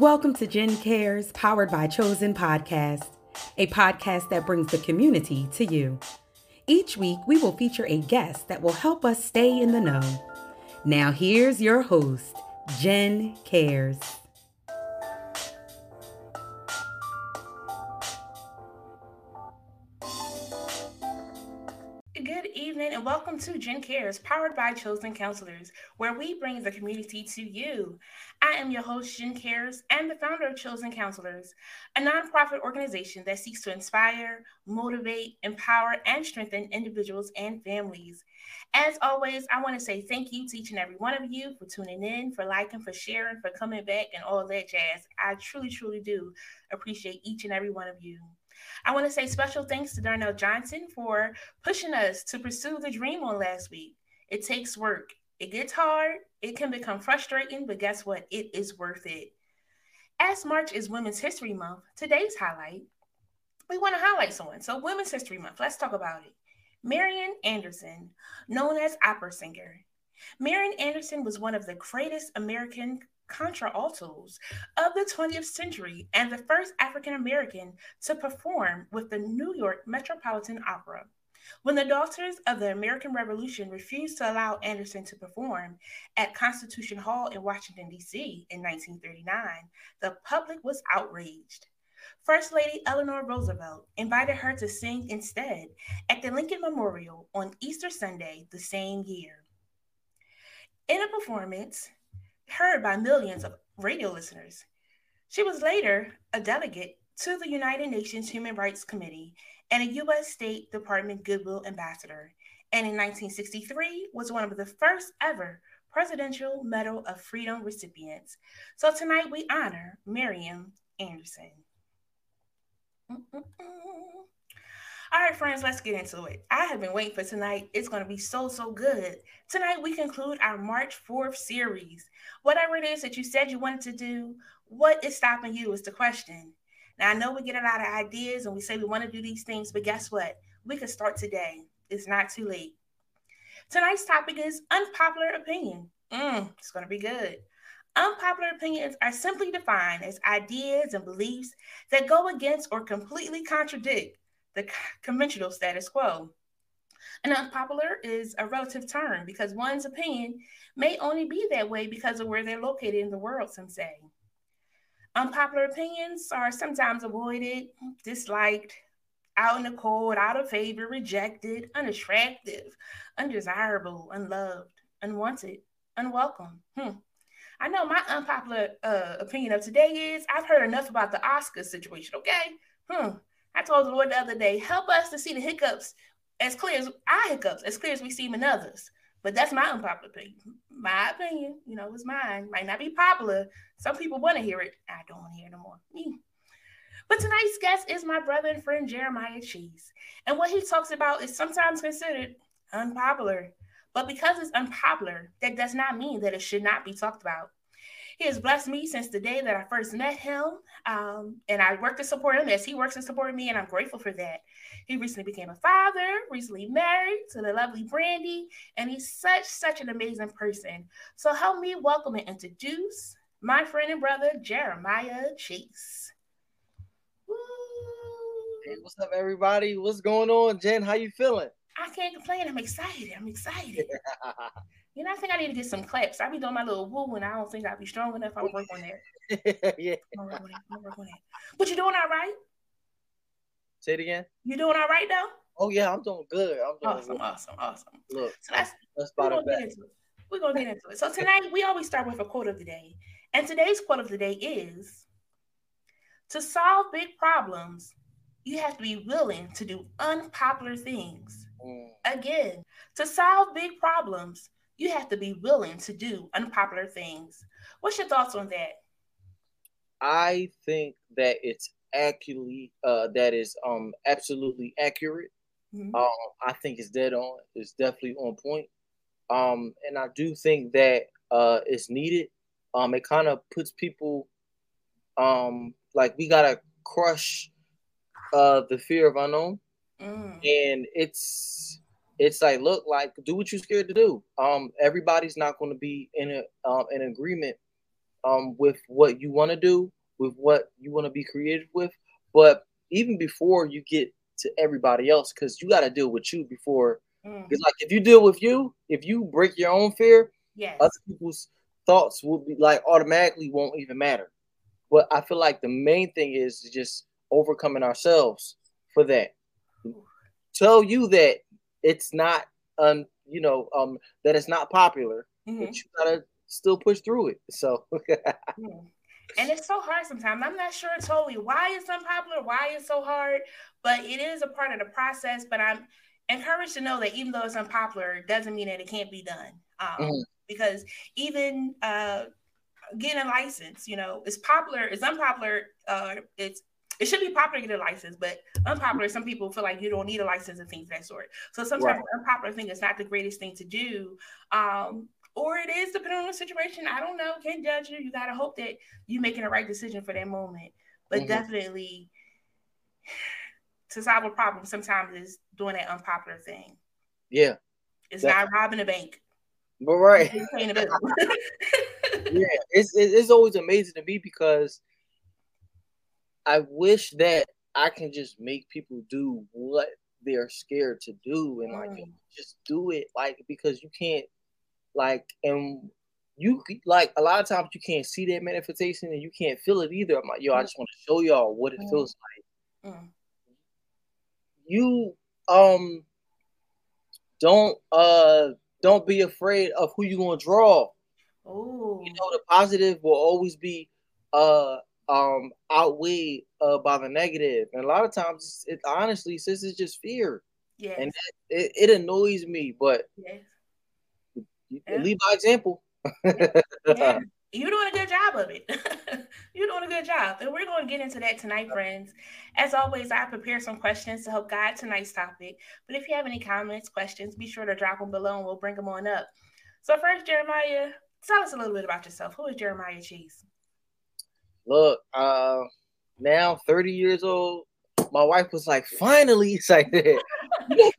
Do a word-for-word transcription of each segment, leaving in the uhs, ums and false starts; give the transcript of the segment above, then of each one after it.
Welcome to Gen Cares, powered by Chosen Podcast, a podcast that brings the community to you. Each week, we will feature a guest that will help us stay in the know. Now, here's your host, Gen Cares. Good evening and welcome to Gen Cares, powered by Chosen Counselors, where we bring the community to you. I am your host, Gen Cares, and the founder of Chosen Counselors, a nonprofit organization that seeks to inspire, motivate, empower, and strengthen individuals and families. As always, I want to say thank you to each and every one of you for tuning in, for liking, for sharing, for coming back, and all that jazz. I truly, truly do appreciate each and every one of you. I want to say special thanks to Darnell Johnson for pushing us to pursue the dream on last week. It takes work. It gets hard. It can become frustrating, but guess what? It is worth it. As March is Women's History Month, today's highlight, we want to highlight someone. So Women's History Month, let's talk about it. Marian Anderson, known as opera singer. Marian Anderson was one of the greatest American contraltos of the twentieth century and the first African-American to perform with the New York Metropolitan Opera. When the Daughters of the American Revolution refused to allow Anderson to perform at Constitution Hall in Washington, D C in nineteen thirty-nine, the public was outraged. First Lady Eleanor Roosevelt invited her to sing instead at the Lincoln Memorial on Easter Sunday the same year. In a performance heard by millions of radio listeners, she was later a delegate to the United Nations Human Rights Committee and a U S State Department Goodwill Ambassador, and in nineteen sixty-three was one of the first ever Presidential Medal of Freedom recipients. So tonight we honor Marian Anderson. Mm-mm-mm. All right, friends, let's get into it. I have been waiting for tonight. It's going to be so, so good. Tonight, we conclude our March fourth series. Whatever it is that you said you wanted to do, what is stopping you is the question. Now, I know we get a lot of ideas and we say we want to do these things, but guess what? We can start today. It's not too late. Tonight's topic is unpopular opinion. Mm, it's going to be good. Unpopular opinions are simply defined as ideas and beliefs that go against or completely contradict the conventional status quo. An unpopular is a relative term because one's opinion may only be that way because of where they're located in the world, some say. Unpopular opinions are sometimes avoided, disliked, out in the cold, out of favor, rejected, unattractive, undesirable, unloved, unwanted, unwelcome. Hmm. I know my unpopular uh, opinion of today is I've heard enough about the Oscar situation, okay? Hmm. I told the Lord the other day, help us to see the hiccups as clear as our hiccups, as clear as we see them in others. But that's my unpopular opinion. My opinion, you know, it's mine. Might not be popular. Some people want to hear it. I don't want to hear it no more. Mm. But tonight's guest is my brother and friend, Jeremiah Chase. And what he talks about is sometimes considered unpopular. But because it's unpopular, that does not mean that it should not be talked about. He has blessed me since the day that I first met him, um, and I work to support him as he works to support me, and I'm grateful for that. He recently became a father, recently married to the lovely Brandy, and he's such, such an amazing person. So help me welcome and introduce my friend and brother, Jeremiah Chase. Woo. Hey, what's up, everybody? What's going on, Jen? How you feeling? I can't complain. I'm excited. I'm excited. You know, I think I need to get some claps. I be doing my little woo, and I don't think I'll be strong enough. I'll work on that. Yeah. I'll work on that. I'll work on that. But you doing all right? Say it again. You doing all right, though? Oh, yeah. I'm doing good. I'm doing awesome, good. Awesome, awesome, awesome. Look, so that's, that's we're going to get into it. So tonight, we always start with a quote of the day. And today's quote of the day is, to solve big problems, you have to be willing to do unpopular things. Mm. Again, to solve big problems, you have to be willing to do unpopular things. What's your thoughts on that? I think that it's actually uh, that is um absolutely accurate. Mm-hmm. Um, I think it's dead on. It's definitely on point. Um, and I do think that uh, it's needed. Um, it kind of puts people um like we gotta crush uh the fear of unknown, mm. and it's. It's like, look, like, do what you're scared to do. Um, everybody's not going to be in a, um, an agreement um, with what you want to do, with what you want to be creative with. But even before you get to everybody else, because you got to deal with you before. Mm. It's like if you deal with you, if you break your own fear, yes. other people's thoughts will be like automatically won't even matter. But I feel like the main thing is just overcoming ourselves for that. Tell you that it's not, um, you know, um, that it's not popular, mm-hmm. but you gotta still push through it. So, and it's so hard sometimes. I'm not sure totally why it's unpopular, why it's so hard, but it is a part of the process. But I'm encouraged to know that even though it's unpopular, it doesn't mean that it can't be done. Um, mm-hmm. Because even uh, getting a license, you know, it's popular, it's unpopular, uh, it's It should be popular to get a license, but unpopular, some people feel like you don't need a license and things of that sort. So sometimes right. an unpopular thing is not the greatest thing to do. Um, or it is, depending on the situation. I don't know. Can't judge you. You got to hope that you're making the right decision for that moment. But mm-hmm. definitely, to solve a problem sometimes is doing that unpopular thing. Yeah. It's definitely. Not robbing a bank. But right. It's paying a bill. Yeah. It's, it's always amazing to me because I wish that I can just make people do what they're scared to do and like mm. just do it, like, because you can't, like, and you like a lot of times you can't see that manifestation and you can't feel it either. I'm like, yo, I just want to show y'all what it mm. feels like. Mm. You um don't uh don't be afraid of who you're gonna draw. Ooh. You know, the positive will always be uh. um outweighed uh, by the negative. And a lot of times it honestly, sis, it's just fear. Yeah. And that, it, it annoys me, but yes. yeah. lead by example. Yeah. Yeah. You're doing a good job of it. You're doing a good job. And we're going to get into that tonight, friends. As always, I prepared some questions to help guide tonight's topic. But if you have any comments, questions, be sure to drop them below and we'll bring them on up. So first, Jeremiah, tell us a little bit about yourself. Who is Jeremiah Chase? Look, uh, now thirty years old, my wife was like, finally, it's like that.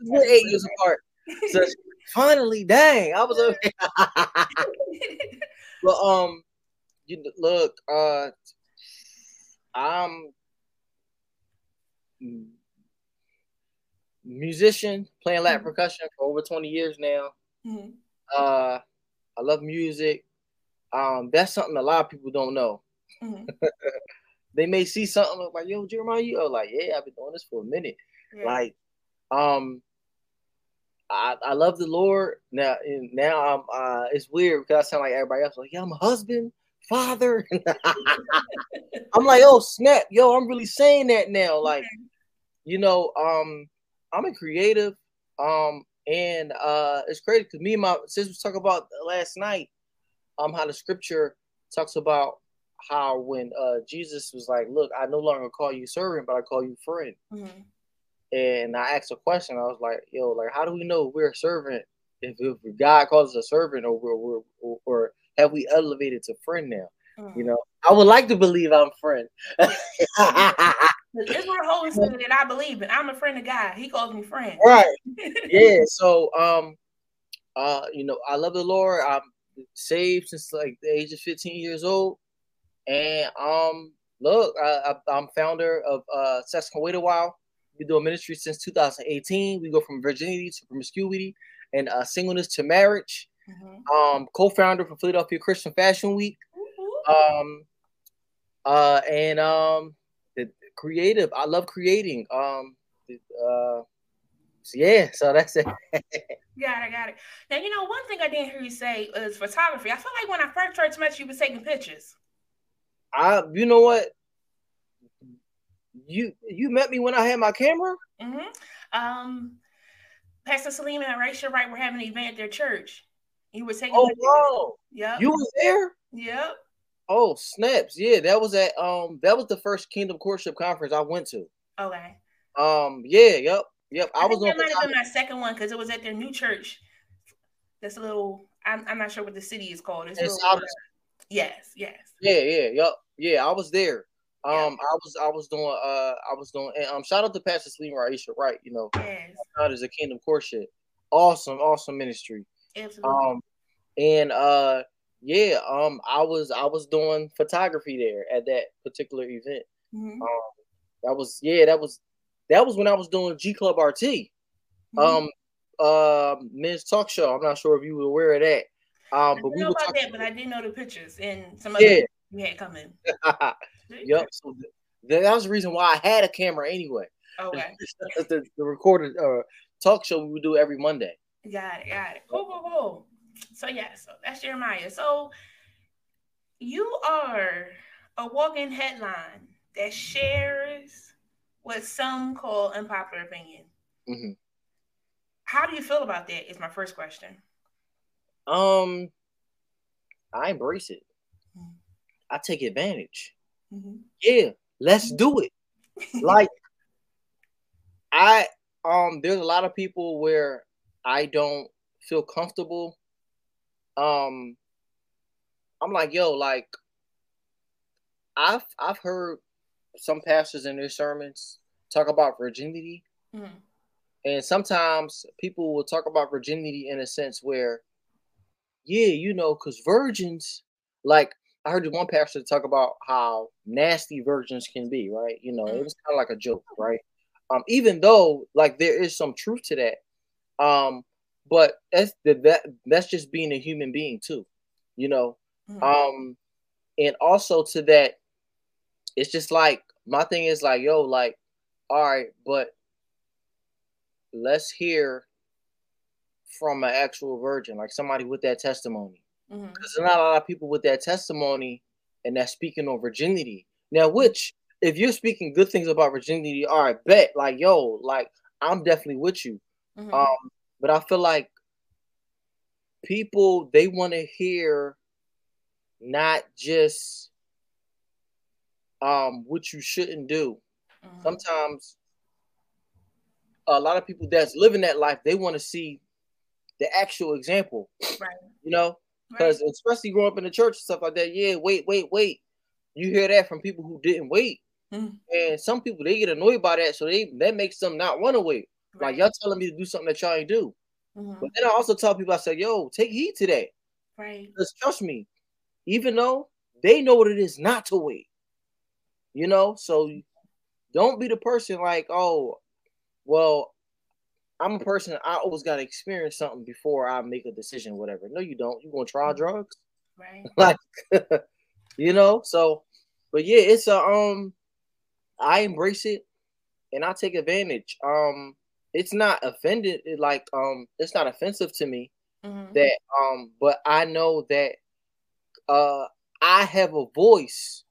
We're eight years apart. So she, finally, dang, I was over there. But um, you look, uh, I'm musician, playing Latin mm-hmm. percussion for over twenty years now. Mm-hmm. Uh, I love music. Um, that's something a lot of people don't know. Mm-hmm. They may see something like, yo, Jeremiah, you are like, yeah, I've been doing this for a minute. Yeah. Like, um, I I love the Lord. Now, and now I'm uh, it's weird because I sound like everybody else. Like, yeah, I'm a husband, father. I'm like, oh snap, yo, I'm really saying that now. Like, okay. you know, um, I'm a creative, um, and uh, it's crazy because me and my sister was talking about last night, um, how the scripture talks about. How when uh, Jesus was like, look, I no longer call you servant, but I call you friend. Mm-hmm. And I asked a question. I was like, yo, like, how do we know we're a servant if, if God calls us a servant or we're, we're or, or have we elevated to friend now? Mm-hmm. You know, I would like to believe I'm friend. It's where the Holy Spirit that I believe in. I'm a friend of God. He calls me friend. Right. Yeah. So, um, uh, you know, I love the Lord. I'm saved since like the age of fifteen years old. And um, look, I, I, I'm founder of uh, Sex Can Wait a While. We've been doing ministry since two thousand eighteen. We go from virginity to promiscuity and uh, singleness to marriage. Mm-hmm. Um, co-founder for Philadelphia Christian Fashion Week. Mm-hmm. Um, uh, and um, the, the creative. I love creating. Um, the, uh, so yeah, so that's it. Got it, got it. Now, you know, one thing I didn't hear you say is photography. I feel like when I first heard so much, you were taking pictures. I, you know what? You you met me when I had my camera. Mm-hmm. Um, Pastor Salim and Rachel Wright were having an event at their church. You were taking. Oh wow! Yeah, you were there. Yep. Oh snaps! Yeah, that was at um that was the first Kingdom Courtship Conference I went to. Okay. Um. Yeah. Yep. Yep. I, I was. Think on that might have been my second one because it was at their new church. That's a little. I'm I'm not sure what the city is called. It's, it's little, Yes, yes. Yeah, yeah, yep. Yeah, I was there. Um yeah. I was I was doing uh I was doing and um shout out to Pastor Salim and Aisha Wright, you know. Yes. Daughters of Kingdom Courtship. Awesome, awesome ministry. Absolutely. Um and uh yeah, um, I was I was doing photography there at that particular event. Mm-hmm. Um, that was yeah, that was that was when I was doing G Club R T, mm-hmm. um, uh, men's talk show. I'm not sure if you were aware of that. Um, I but we know were about that, but I did know the pictures and some other yeah. you had coming. Yep. So th- that was the reason why I had a camera anyway. Okay. the, the recorded uh, talk show we would do every Monday. Got it. Got it. Cool. Cool. Cool. So yeah, so that's Jeremiah. So you are a walking headline that shares what some call unpopular opinion. Mm-hmm. How do you feel about that? Is my first question. Um, I embrace it. Mm-hmm. I take advantage. Mm-hmm. Yeah, let's do it. Like I um, there's a lot of people where I don't feel comfortable. Um, I'm like, yo, like I've I've heard some pastors in their sermons talk about virginity, mm-hmm. and sometimes people will talk about virginity in a sense where, yeah, you know, because virgins, like I heard one pastor talk about how nasty virgins can be, right? You know, mm-hmm. it was kind of like a joke, right? Um, even though like there is some truth to that, um. But that's the, that that's just being a human being too, you know. Mm-hmm. Um, and also to that, it's just like my thing is like, yo, like, all right, but let's hear from an actual virgin, like somebody with that testimony, because mm-hmm. there's not a lot of people with that testimony and that's speaking on virginity now. Which, if you're speaking good things about virginity, all right, bet, like, yo, like, I'm definitely with you. Mm-hmm. Um. But I feel like people, they want to hear not just um, what you shouldn't do. Mm-hmm. Sometimes a lot of people that's living that life, they want to see the actual example, right. You know, because right. especially growing up in the church and stuff like that. Yeah, wait, wait, wait. You hear that from people who didn't wait. Mm-hmm. And some people, they get annoyed by that. So they that makes them not want to wait. Right. Like, y'all telling me to do something that y'all ain't do. Mm-hmm. But then I also tell people, I say, yo, take heed to that. Right. Because trust me, even though they know what it is not to wait, you know? So don't be the person like, oh, well, I'm a person. I always got to experience something before I make a decision, whatever. No, you don't. You're going to try drugs? Right. Like, you know? So, but yeah, it's a, um, I embrace it and I take advantage. Um, It's not offended, like um, it's not offensive to me mm-hmm. that um, but I know that uh, I have a voice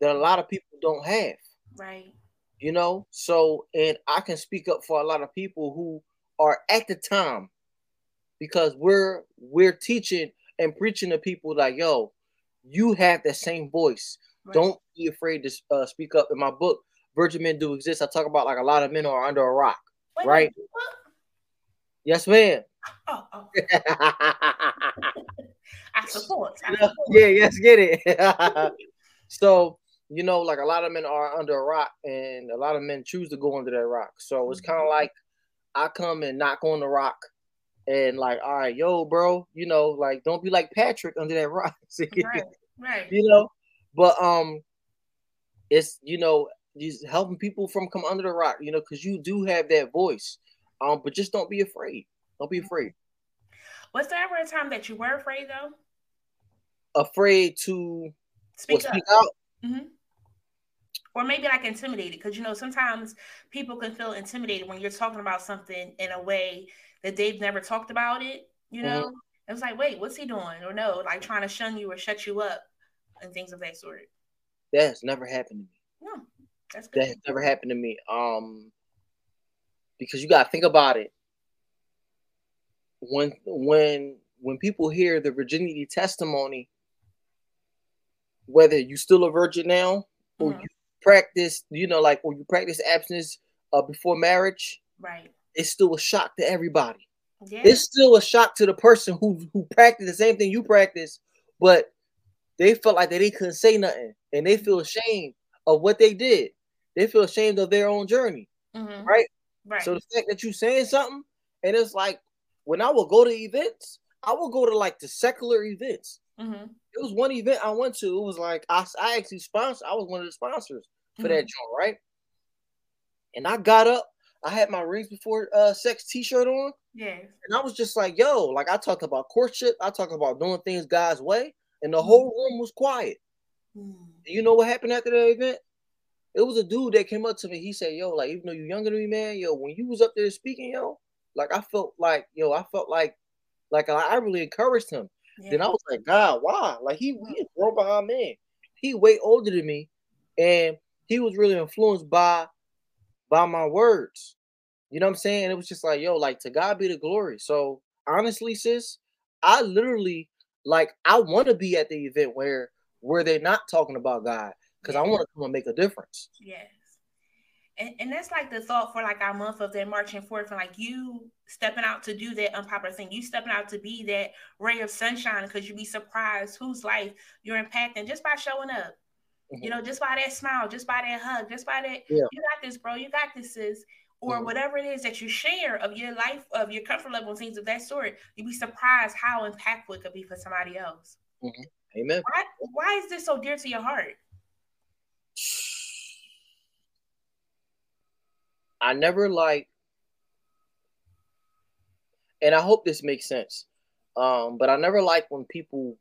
that a lot of people don't have, right? You know, so and I can speak up for a lot of people who are at the time because we're we're teaching and preaching to people like, yo, you have that same voice. Right. Don't be afraid to uh, speak up. In my book, Virgin Men Do Exist, I talk about like a lot of men are under a rock. Wait, right. Yes, ma'am. Oh, oh. I support. I support. Yeah, yes, get it. So, you know, like a lot of men are under a rock and a lot of men choose to go under that rock. So it's kind of like I come and knock on the rock and like, all right, yo, bro, you know, like don't be like Patrick under that rock. Right, right. You know, but um, it's, you know, just helping people from come under the rock, you know, because you do have that voice. Um, but just don't be afraid. Don't be afraid. Was there ever a time that you were afraid though? Afraid to speak, well, speak up. out? Mm-hmm. Or maybe like intimidated, because you know sometimes people can feel intimidated when you're talking about something in a way that they've never talked about it. You know, mm-hmm. It was like, wait, what's he doing? Or no, like trying to shun you or shut you up and things of that sort. That's never happened to me. No. That's good. That has never happened to me. Um, because you gotta think about it. When when when people hear the virginity testimony, whether you still a virgin now or mm. you practice, you know, like or you practice abstinence uh, before marriage, right? It's still a shock to everybody. Yeah. It's still a shock to the person who who practiced the same thing you practice, but they felt like that they couldn't say nothing and they feel ashamed of what they did. They feel ashamed of their own journey, mm-hmm. right? Right. So the fact that you saying something, and it's like, when I will go to events, I will go to like the secular events. Mm-hmm. It was one event I went to. It was like, I, I actually sponsored. I was one of the sponsors for mm-hmm. that joint, right? And I got up. I had my Rings Before uh, Sex t-shirt on. Yeah. And I was just like, yo, like I talked about courtship. I talked about doing things God's way. And the mm-hmm. whole room was quiet. Mm-hmm. You know what happened after that event? It was a dude that came up to me. He said, yo, like, even though you're younger than me, man, yo, when you was up there speaking, yo, like I felt like, yo, I felt like, like I really encouraged him. Yeah. Then I was like, God, why? Like he, he is grown behind man. He way older than me. And he was really influenced by, by my words. You know what I'm saying? And it was just like, yo, like to God be the glory. So honestly, sis, I literally, like, I want to be at the event where, where they're not talking about God. Because yes. I want to come and make a difference. Yes. And and that's like the thought for like our month of that marching forth and like you stepping out to do that unpopular thing. You stepping out to be that ray of sunshine because you'd be surprised whose life you're impacting just by showing up. Mm-hmm. You know, just by that smile, just by that hug, just by that, yeah. you got this, bro, you got this, sis. Or mm-hmm. whatever it is that you share of your life, of your comfort level and things of that sort. You'd be surprised how impactful it could be for somebody else. Mm-hmm. Amen. Why, why is this so dear to your heart? I never like, and I hope this makes sense, um, but I never like when people,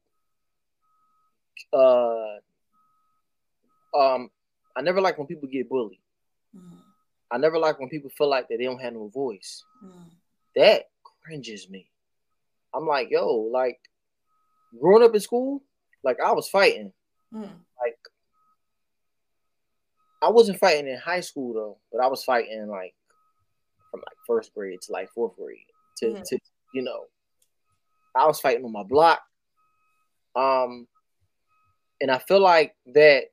uh, um, I never like when people get bullied. Mm. I never like when people feel like that they don't have no voice. Mm. That cringes me. I'm like, yo, like growing up in school, like I was fighting, mm. like. I wasn't fighting in high school though, but I was fighting like from like first grade to like fourth grade to, mm-hmm. to you know, I was fighting on my block. Um, and I feel like that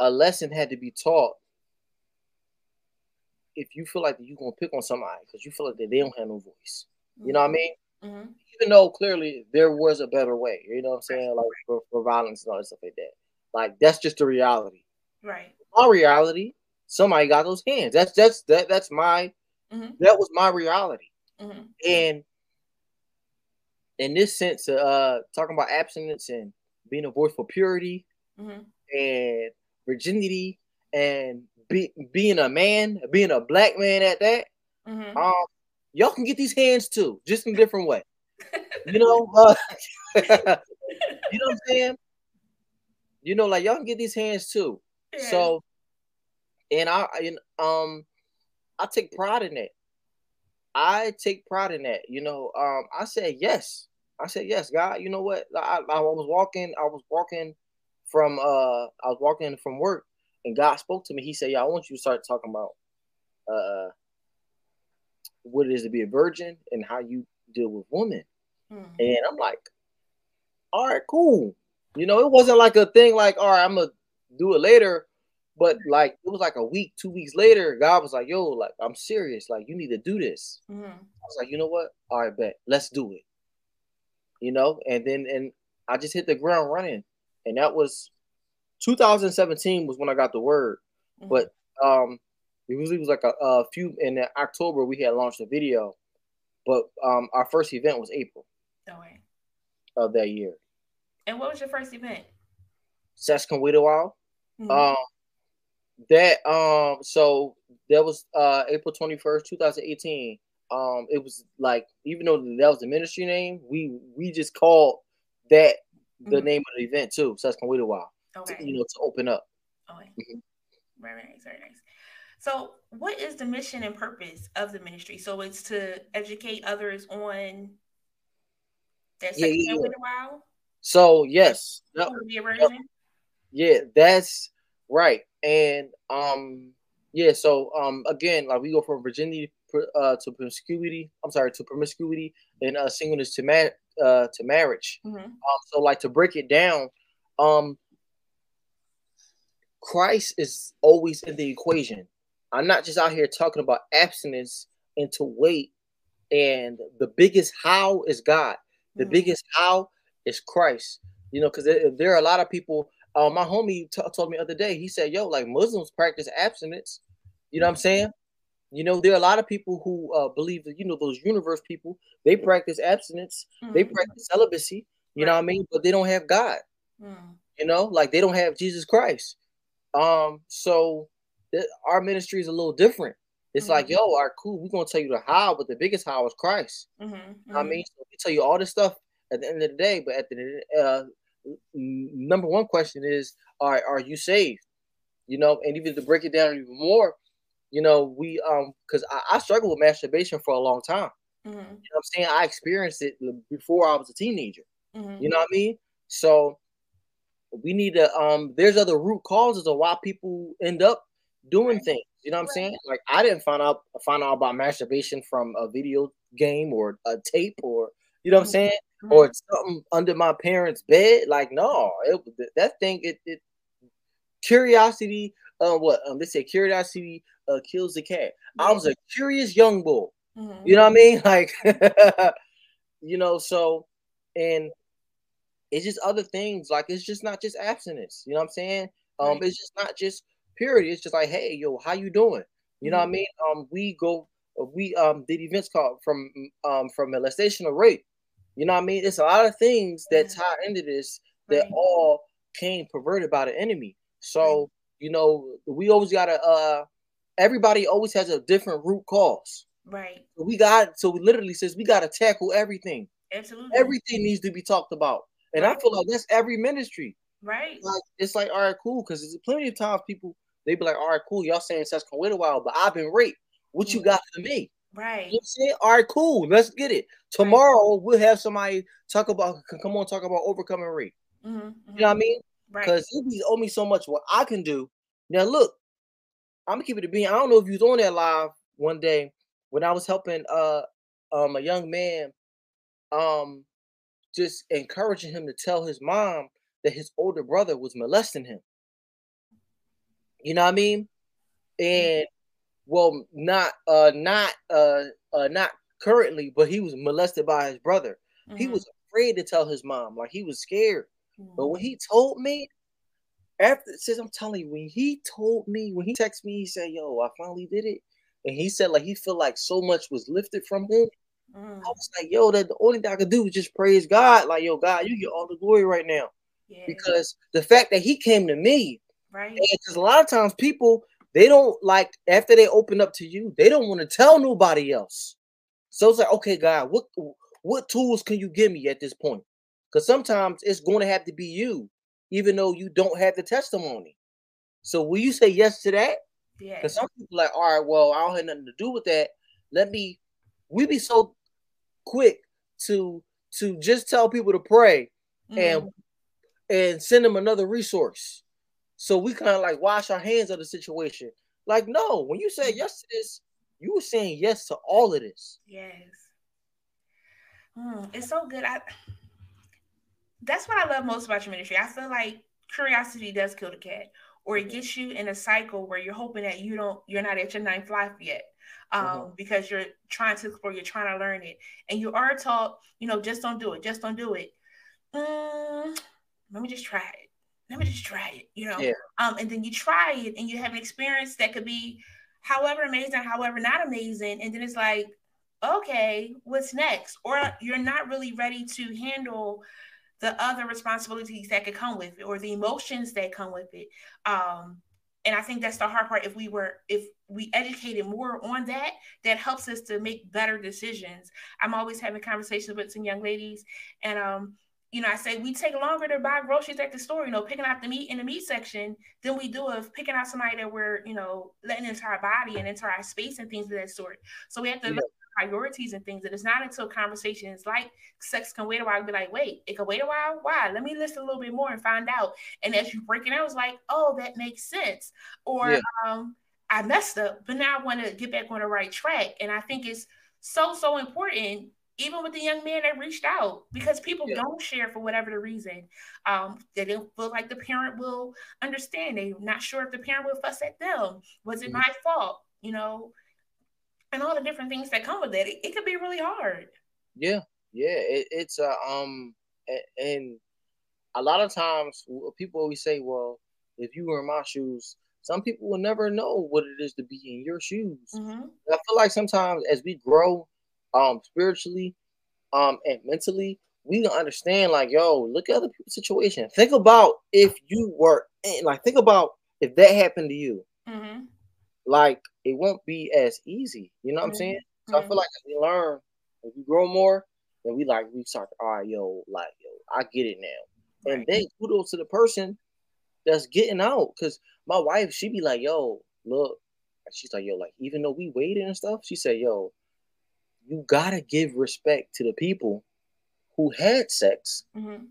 a lesson had to be taught. If you feel like you're going to pick on somebody because you feel like they don't have no voice, mm-hmm. you know what I mean? Mm-hmm. Even though clearly there was a better way, you know what I'm saying? Like for, for violence and all that stuff like that. Like that's just the reality, right? My reality. Somebody got those hands. That's that's that that's my mm-hmm. that was my reality. Mm-hmm. And in this sense, uh, talking about abstinence and being a voice for purity mm-hmm. and virginity and be, being a man, being a black man at that, mm-hmm. um, y'all can get these hands too, just in a different way. You know, uh, you know what I'm saying. You know, like y'all can get these hands too. Yeah. So, and I, and, um, I take pride in it. I take pride in that. You know, um, I said yes. I said yes, God. You know what? I, I was walking. I was walking from. Uh, I was walking from work, and God spoke to me. He said, "Yeah, I want you to start talking about, uh, what it is to be a virgin and how you deal with women." Mm-hmm. And I'm like, "All right, cool." You know, it wasn't like a thing like, all right, I'm going to do it later. But like, it was like a week, two weeks later, God was like, yo, like, I'm serious. Like, you need to do this. Mm-hmm. I was like, you know what? All right, bet. Let's do it. You know, and then, and I just hit the ground running. And that was two thousand seventeen was when I got the word. Mm-hmm. But um, it was, it was like a, a few, in October, we had launched a video. But um, our first event was April oh, wait. of that year. And what was your first event? Sex Can Wait a While. Mm-hmm. Um, that um, so that was uh April twenty first, two thousand eighteen. Um, it was like even though that was the ministry name, we we just called that the mm-hmm. name of the event too. Sex Can Wait a While. Okay. To, you know, to open up. Okay. Mm-hmm. Very nice. Very nice. So, what is the mission and purpose of the ministry? So it's to educate others on that Sex yeah, yeah, Can Wait yeah. a While. So yes, no, no, yeah, that's right. And um, yeah. So um, again, like we go from virginity uh, to promiscuity. I'm sorry, to promiscuity and uh, singleness to ma- uh, to marriage. Mm-hmm. Um, so like to break it down, um, Christ is always in the equation. I'm not just out here talking about abstinence and to wait. And the biggest how is God. The mm-hmm. biggest how. It's Christ, you know, because there are a lot of people. Uh, my homie t- told me the other day, he said, yo, like Muslims practice abstinence. You know what I'm saying? You know, there are a lot of people who uh, believe that, you know, those universe people, they practice abstinence, mm-hmm. they practice celibacy, you right. know what I mean? But they don't have God, mm. you know, like they don't have Jesus Christ. Um, so th- our ministry is a little different. It's mm-hmm. like, yo, all right, cool, we're going to tell you the how, but the biggest how is Christ. Mm-hmm. Mm-hmm. I mean, so we tell you all this stuff at the end of the day, but at the uh, number one question is, all right, are you saved? You know, and even to break it down even more, you know, we, um, cause I, I struggled with masturbation for a long time. Mm-hmm. You know what I'm saying? I experienced it before I was a teenager, mm-hmm. you know what I mean? So we need to, um, there's other root causes of why people end up doing right. things. You know what I'm right. saying? Like I didn't find out, find out about masturbation from a video game or a tape or, you know what I'm saying? Mm-hmm. Or something under my parents' bed. Like, no, it, that thing, it, it curiosity, uh, what, um, they say curiosity, Uh, kills the cat. I was a curious young boy. Mm-hmm. You know what I mean? Like, you know, so, and it's just other things. Like, it's just not just abstinence. You know what I'm saying? Um, right. It's just not just purity. It's just like, hey, yo, how you doing? You mm-hmm. know what I mean? Um, we go, we um did events called from um from molestation or rape. You know what I mean? It's a lot of things that mm-hmm. tie into this that right. all came perverted by the enemy. So, right. you know, we always gotta uh. Everybody always has a different root cause. Right. We got, so we literally says we got to tackle everything. Absolutely. Everything needs to be talked about. And right. I feel like that's every ministry. Right. Like, it's like, all right, cool. Because there's plenty of times people, they be like, all right, cool. Y'all saying sex can wait a while, but I've been raped. What mm-hmm. you got for me? Right. You know what I'm saying? All right, cool. Let's get it. Tomorrow right. we'll have somebody talk about, come on, talk about overcoming rape. Mm-hmm. Mm-hmm. You know what I mean? Right. Because you owe me so much what I can do. Now, look. I'm gonna keep it a bean. I don't know if you was on that live one day when I was helping uh um a young man, um just encouraging him to tell his mom that his older brother was molesting him. You know what I mean? And well, not uh not uh, uh not currently, but he was molested by his brother. Mm-hmm. He was afraid to tell his mom, like he was scared. Mm-hmm. But when he told me. After since I'm telling you, when he told me, when he texted me, he said, yo, I finally did it. And he said, like, he felt like so much was lifted from him. Mm. I was like, yo, that the only thing I could do was just praise God. Like, yo, God, you get all the glory right now. Yeah. Because the fact that he came to me, right? Because a lot of times people, they don't like, after they open up to you, they don't want to tell nobody else. So it's like, okay, God, what, what tools can you give me at this point? Because sometimes it's going to have to be you. Even though you don't have the testimony. So will you say yes to that? Yeah. Because some people are like, all right, well, I don't have nothing to do with that. Let me, we be so quick to to just tell people to pray mm-hmm. and and send them another resource. So we kind of like wash our hands of the situation. Like, no, when you say yes to this, you were saying yes to all of this. Yes. Mm, it's so good. I... That's what I love most about your ministry. I feel like curiosity does kill the cat, or it gets you in a cycle where you're hoping that you don't, you're not at your ninth life yet, um, mm-hmm. because you're trying to explore, you're trying to learn it, and you are taught, you know, just don't do it, just don't do it. Mm, let me just try it. Let me just try it. You know, yeah. um, and then you try it, and you have an experience that could be, however amazing, however not amazing, and then it's like, okay, what's next? Or you're not really ready to handle the other responsibilities that could come with it, or the emotions that come with it. Um, and I think that's the hard part. If we were, if we educated more on that, that helps us to make better decisions. I'm always having conversations with some young ladies. And, um, you know, I say, we take longer to buy groceries at the store, you know, picking out the meat in the meat section than we do of picking out somebody that we're, you know, letting into our body and into our space and things of that sort. So we have to yeah. look priorities and things, and it's not until conversations like sex can wait a while and be like, wait, it can wait a while, why? Let me listen a little bit more and find out. And as you break it out, it's like, oh, that makes sense, or yeah. um I messed up, but now I want to get back on the right track. And I think it's so so important, even with the young man that reached out, because people yeah. don't share for whatever the reason. Um, they don't feel like the parent will understand, they're not sure if the parent will fuss at them, was it mm-hmm. my fault, you know, and all the different things that come with it. It, it could be really hard. Yeah. Yeah. It, it's, uh, um, a, and a lot of times people always say, well, if you were in my shoes, Some people will never know what it is to be in your shoes. Mm-hmm. I feel like sometimes as we grow um, spiritually um, and mentally, we understand, like, yo, look at other people's situation. Think about if you were, in, like, think about if that happened to you. Mm-hmm. Like, it won't be as easy. You know what mm-hmm. I'm saying? So mm-hmm. I feel like if we learn, if we grow more, then we, like, we start, all right, yo, like, yo, I get it now. Right. And then kudos to the person that's getting out. Because my wife, she be like, yo, look. She's like, yo, like, even though we waited and stuff, she said, yo, you got to give respect to the people who had sex. Mm-hmm.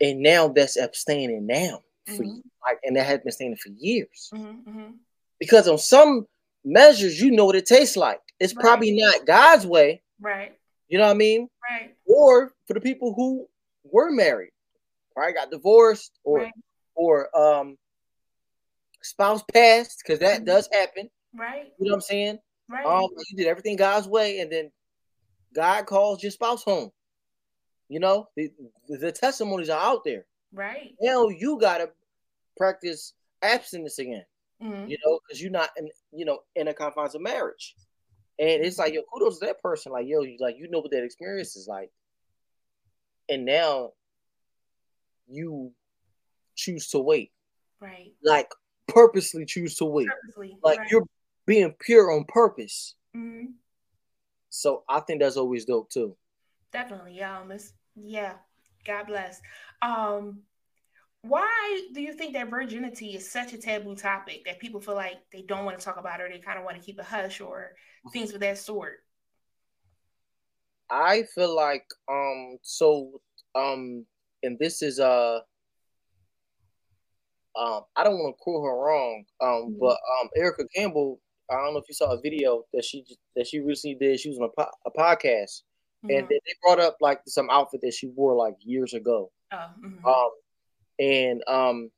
And now that's abstaining now. Mm-hmm. For you. Like, and that has been staying for years. Mm-hmm, mm-hmm. Because on some measures, you know what it tastes like. It's right. probably not God's way. Right. You know what I mean? Right. Or for the people who were married, right, got divorced, or right. or um, spouse passed, because that mm-hmm. does happen. Right. You know what I'm saying? Right. Um, you did everything God's way, and then God calls your spouse home. You know, the, the testimonies are out there. Right. Now you gotta practice abstinence again, mm-hmm. you know, because you're not in, you know, in the confines of marriage. And it's like, yo, kudos to that person. Like, yo, you, like, you know what that experience is like. And now you choose to wait. Right. Like, purposely choose to wait. Purposely, like, right. you're being pure on purpose. Mm-hmm. So I think that's always dope too. Definitely. Yeah. Miss. Yeah. God bless. Um, why do you think that virginity is such a taboo topic that people feel like they don't want to talk about, or they kind of want to keep a hush, or things of that sort? I feel like, um, so, um, and this is, uh, um, I don't want to quote her wrong, um, mm-hmm. but um, Erica Campbell, I don't know if you saw a video that she that she recently did. She was on a, po- a podcast. And mm-hmm. then they brought up, like, some outfit that she wore, like, years ago. Oh, mm-hmm. um, and um,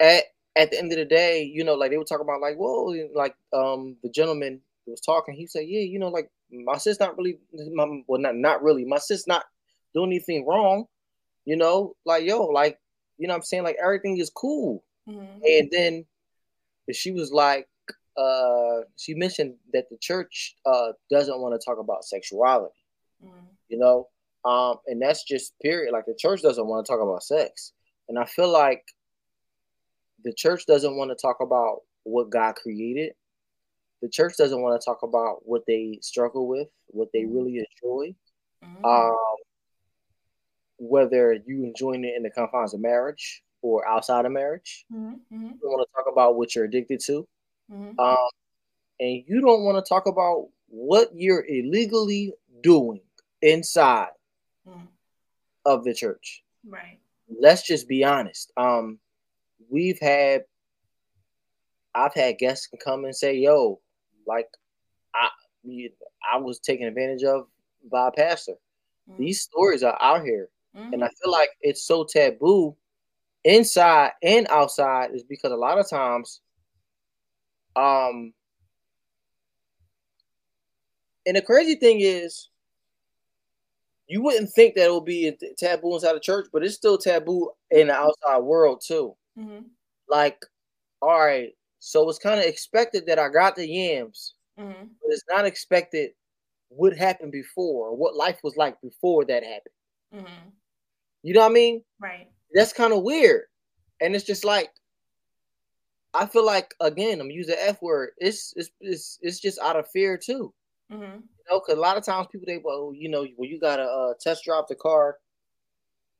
at at the end of the day, you know, like, they were talking about, like, whoa, like, um, the gentleman who was talking, he said, yeah, you know, like, my sis not really, my, well, not, not really, my sis not doing anything wrong, you know, like, yo, like, you know what I'm saying? Like, everything is cool. Mm-hmm. And then she was like, Uh, she mentioned that the church uh, doesn't want to talk about sexuality, mm-hmm. you know, um, and that's just period. Like, the church doesn't want to talk about sex. And I feel like the church doesn't want to talk about what God created. The church doesn't want to talk about what they struggle with, what they really enjoy, mm-hmm. um, whether you enjoying it in the confines of marriage or outside of marriage. Mm-hmm. You don't want to talk about what you're addicted to. Mm-hmm. Um, and you don't want to talk about what you're illegally doing inside mm-hmm. of the church. Right. Let's just be honest. Um, we've had, I've had guests come and say, yo, like, I, I was taken advantage of by a pastor. Mm-hmm. These stories are out here. Mm-hmm. And I feel like it's so taboo inside and outside is because a lot of times, Um, and the crazy thing is, you wouldn't think that it would be a t- taboo inside the church, but it's still taboo in the outside world too. Mm-hmm. Like, all right, so it's kind of expected that I got the yams, mm-hmm. but it's not expected what happened before, or what life was like before that happened. Mm-hmm. You know what I mean? Right. That's kind of weird. And it's just like, I feel like, again, I'm using the F word. It's it's it's, it's just out of fear too, mm-hmm. you know. Because a lot of times people they well, you know, well, you gotta uh, test drive the car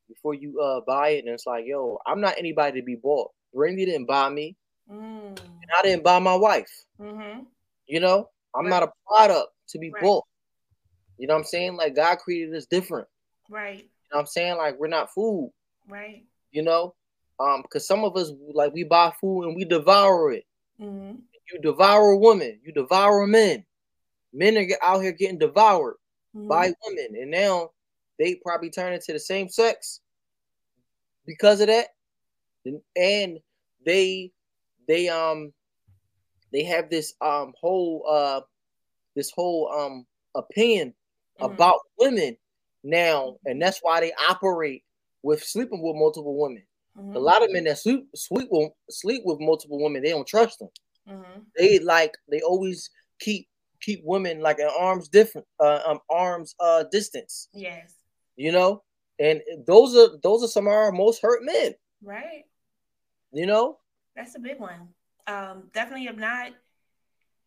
before you uh, buy it, and it's like, yo, I'm not anybody to be bought. Brandy didn't buy me, mm. and I didn't buy my wife. Mm-hmm. You know, I'm right. not a product to be right. bought. You know what I'm saying? Like, God created us different, right? You know what I'm saying? Like, we're not food, right? You know. Um, because some of us, like, we buy food and we devour it. Mm-hmm. You devour women, you devour men. Men are out here getting devoured mm-hmm. by women, and now they probably turn into the same sex because of that. And, and they, they, um, they have this um whole uh this whole um opinion mm-hmm. about women now, and that's why they operate with sleeping with multiple women. Mm-hmm. A lot of men that sleep sleep with, sleep with multiple women, they don't trust them. Mm-hmm. They like they always keep keep women like at arms different uh, um arms uh distance. Yes, you know, and those are those are some of our most hurt men. Right. You know, that's a big one. Um, definitely if not.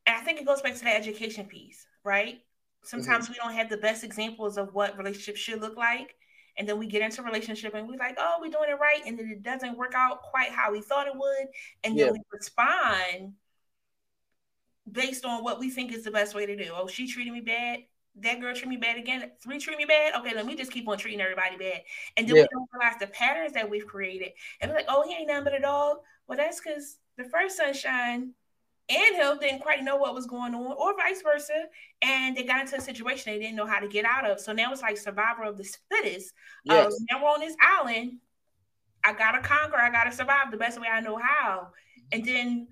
And I think it goes back to the education piece, right? Sometimes mm-hmm. we don't have the best examples of what relationships should look like. And then we get into a relationship and we're like, oh, we're doing it right. And then it doesn't work out quite how we thought it would. And yeah. then we respond based on what we think is the best way to do. Oh, she treated me bad. That girl treated me bad again. Three treat me bad. Okay, let me just keep on treating everybody bad. And then yeah. we don't realize the patterns that we've created. And we're like, oh, he ain't nothing but a dog. Well, that's because the first sunshine and him didn't quite know what was going on, or vice versa, and they got into a situation they didn't know how to get out of. So now it's like survival of the fittest. Yes. Um, now we're on this island. I gotta conquer. I gotta survive the best way I know how. And then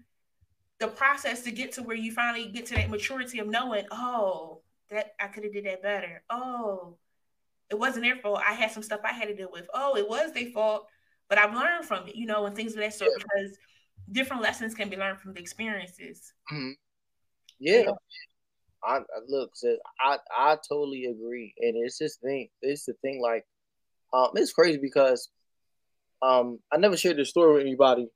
the process to get to where you finally get to that maturity of knowing, oh, that I could have did that better. Oh, it wasn't their fault. I had some stuff I had to deal with. Oh, it was their fault, but I've learned from it, you know, and things of that sort. Yeah. Because different lessons can be learned from the experiences. Mm-hmm. Yeah. yeah. I, I look, so I, I totally agree. And it's this thing, it's the thing like, um, it's crazy because um, I never shared this story with anybody,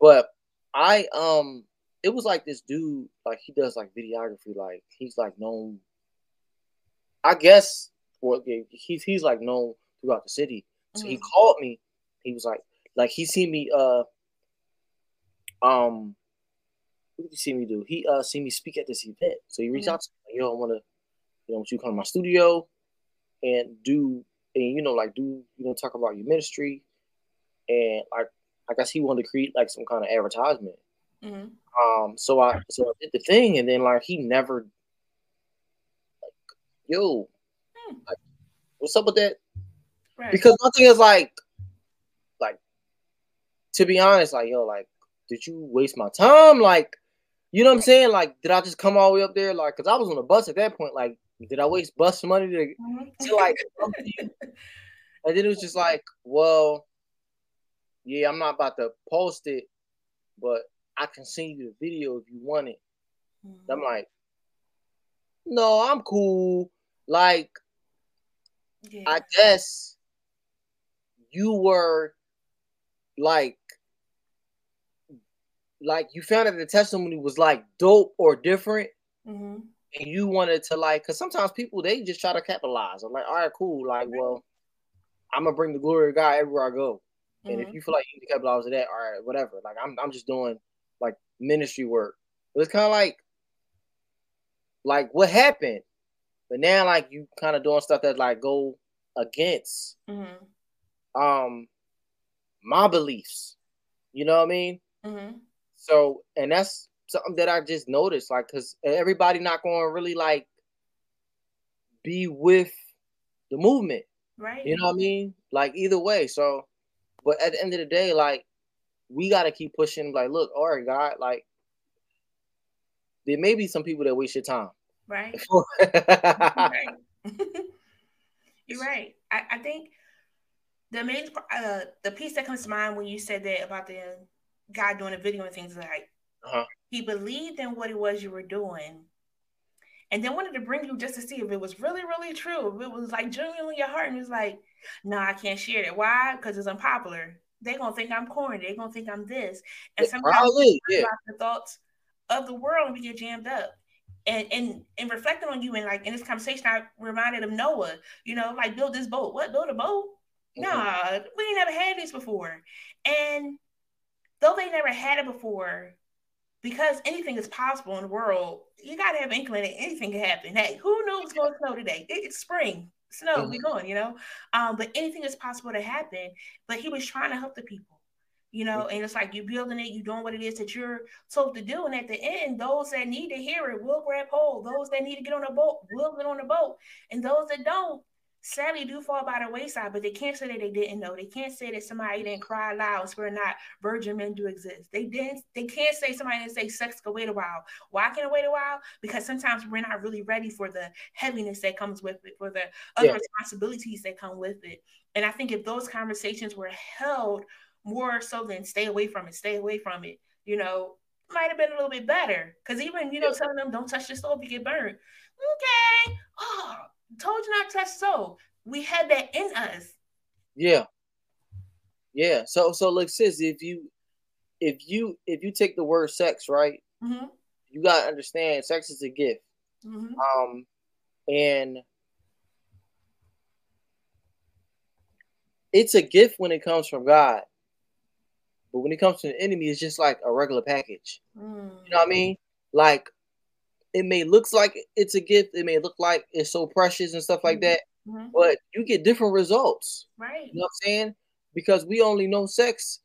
but I, um, it was like this dude, like he does like videography. Like he's like known, I guess, well, he's, he's like known throughout the city. So mm-hmm. he called me. He was like, like he seen me, uh, Um, what did you see me do? He uh seen me speak at this event, so he reached mm-hmm. out to me. Yo, I want to, you know, want you to come to my studio and do, and you know, like do, you know, talk about your ministry, and like, I guess he wanted to create like some kind of advertisement. Mm-hmm. Um, so I so I did the thing, and then like he never, like, yo, mm. like, what's up with that? Right. Because nothing is like, like, to be honest, like yo, like. Did you waste my time? Like, you know what I'm saying? Like, did I just come all the way up there? Like, because I was on a bus at that point. Like, did I waste bus money to, to like, and then it was just like, well, yeah, I'm not about to post it, but I can send you the video if you want it. Mm-hmm. I'm like, no, I'm cool. Like, yeah. I guess you were like, like you found that the testimony was like dope or different mm-hmm. and you wanted to like, cause sometimes people, they just try to capitalize. I'm like, all right, cool. Like, well, I'm gonna bring the glory of God everywhere I go. Mm-hmm. And if you feel like you need to capitalize with that, all right, whatever. Like I'm, I'm just doing like ministry work. But it's kind of like, like what happened? But now like you kind of doing stuff that like go against mm-hmm. um, my beliefs. You know what I mean? Mm-hmm. So, and that's something that I just noticed, like, because everybody not going to really, like, be with the movement. Right. You know what I mean? Like, either way. So, but at the end of the day, like, we got to keep pushing, like, look, all right, God, like, there may be some people that waste your time. Right. Right. You're right. I, I think the main, uh, the piece that comes to mind when you said that about the God doing a video and things like uh-huh. he believed in what it was you were doing and then wanted to bring you just to see if it was really really true, if it was like genuinely your heart, and he was like, no, nah, I can't share that. Why? Because it's unpopular. They're gonna think I'm corny, they're gonna think I'm this, and it's sometimes probably, we yeah. the thoughts of the world and we get jammed up. And and and reflecting on you and like in this conversation, I reminded of Noah, you know, like build this boat. What, build a boat? Mm-hmm. Nah, we ain't never had this before. And though they never had it before, because anything is possible in the world, you got to have an inkling that anything can happen. Hey, who knew it was going to snow today? It's spring. Snow, mm-hmm. we're going, you know? Um, but anything is possible to happen. But he was trying to help the people, you know? Mm-hmm. And it's like you're building it, you're doing what it is that you're told to do. And at the end, those that need to hear it will grab hold. Those that need to get on the boat will get on the boat. And those that don't, sadly do fall by the wayside, but they can't say that they didn't know. They can't say that somebody didn't cry loud, swear not, virgin men do exist. They didn't, they can't say somebody didn't say sex can wait a while. Why can it wait a while? Because sometimes we're not really ready for the heaviness that comes with it, for the other yeah. responsibilities that come with it. And I think if those conversations were held more so than stay away from it, stay away from it, you know, might have been a little bit better. Because even, you know, telling them don't touch the stove, you get burned. Okay. Oh, told you not to touch the stove. We had that in us. Yeah. Yeah. So, so look, sis, if you, if you, if you take the word sex, right, mm-hmm. you got to understand sex is a gift. Mm-hmm. Um, and it's a gift when it comes from God. But when it comes to the enemy, it's just like a regular package. Mm. You know what I mean? Like, it may look like it's a gift. It may look like it's so precious and stuff like that. Mm-hmm. But you get different results. Right. You know what I'm saying? Because we only know sex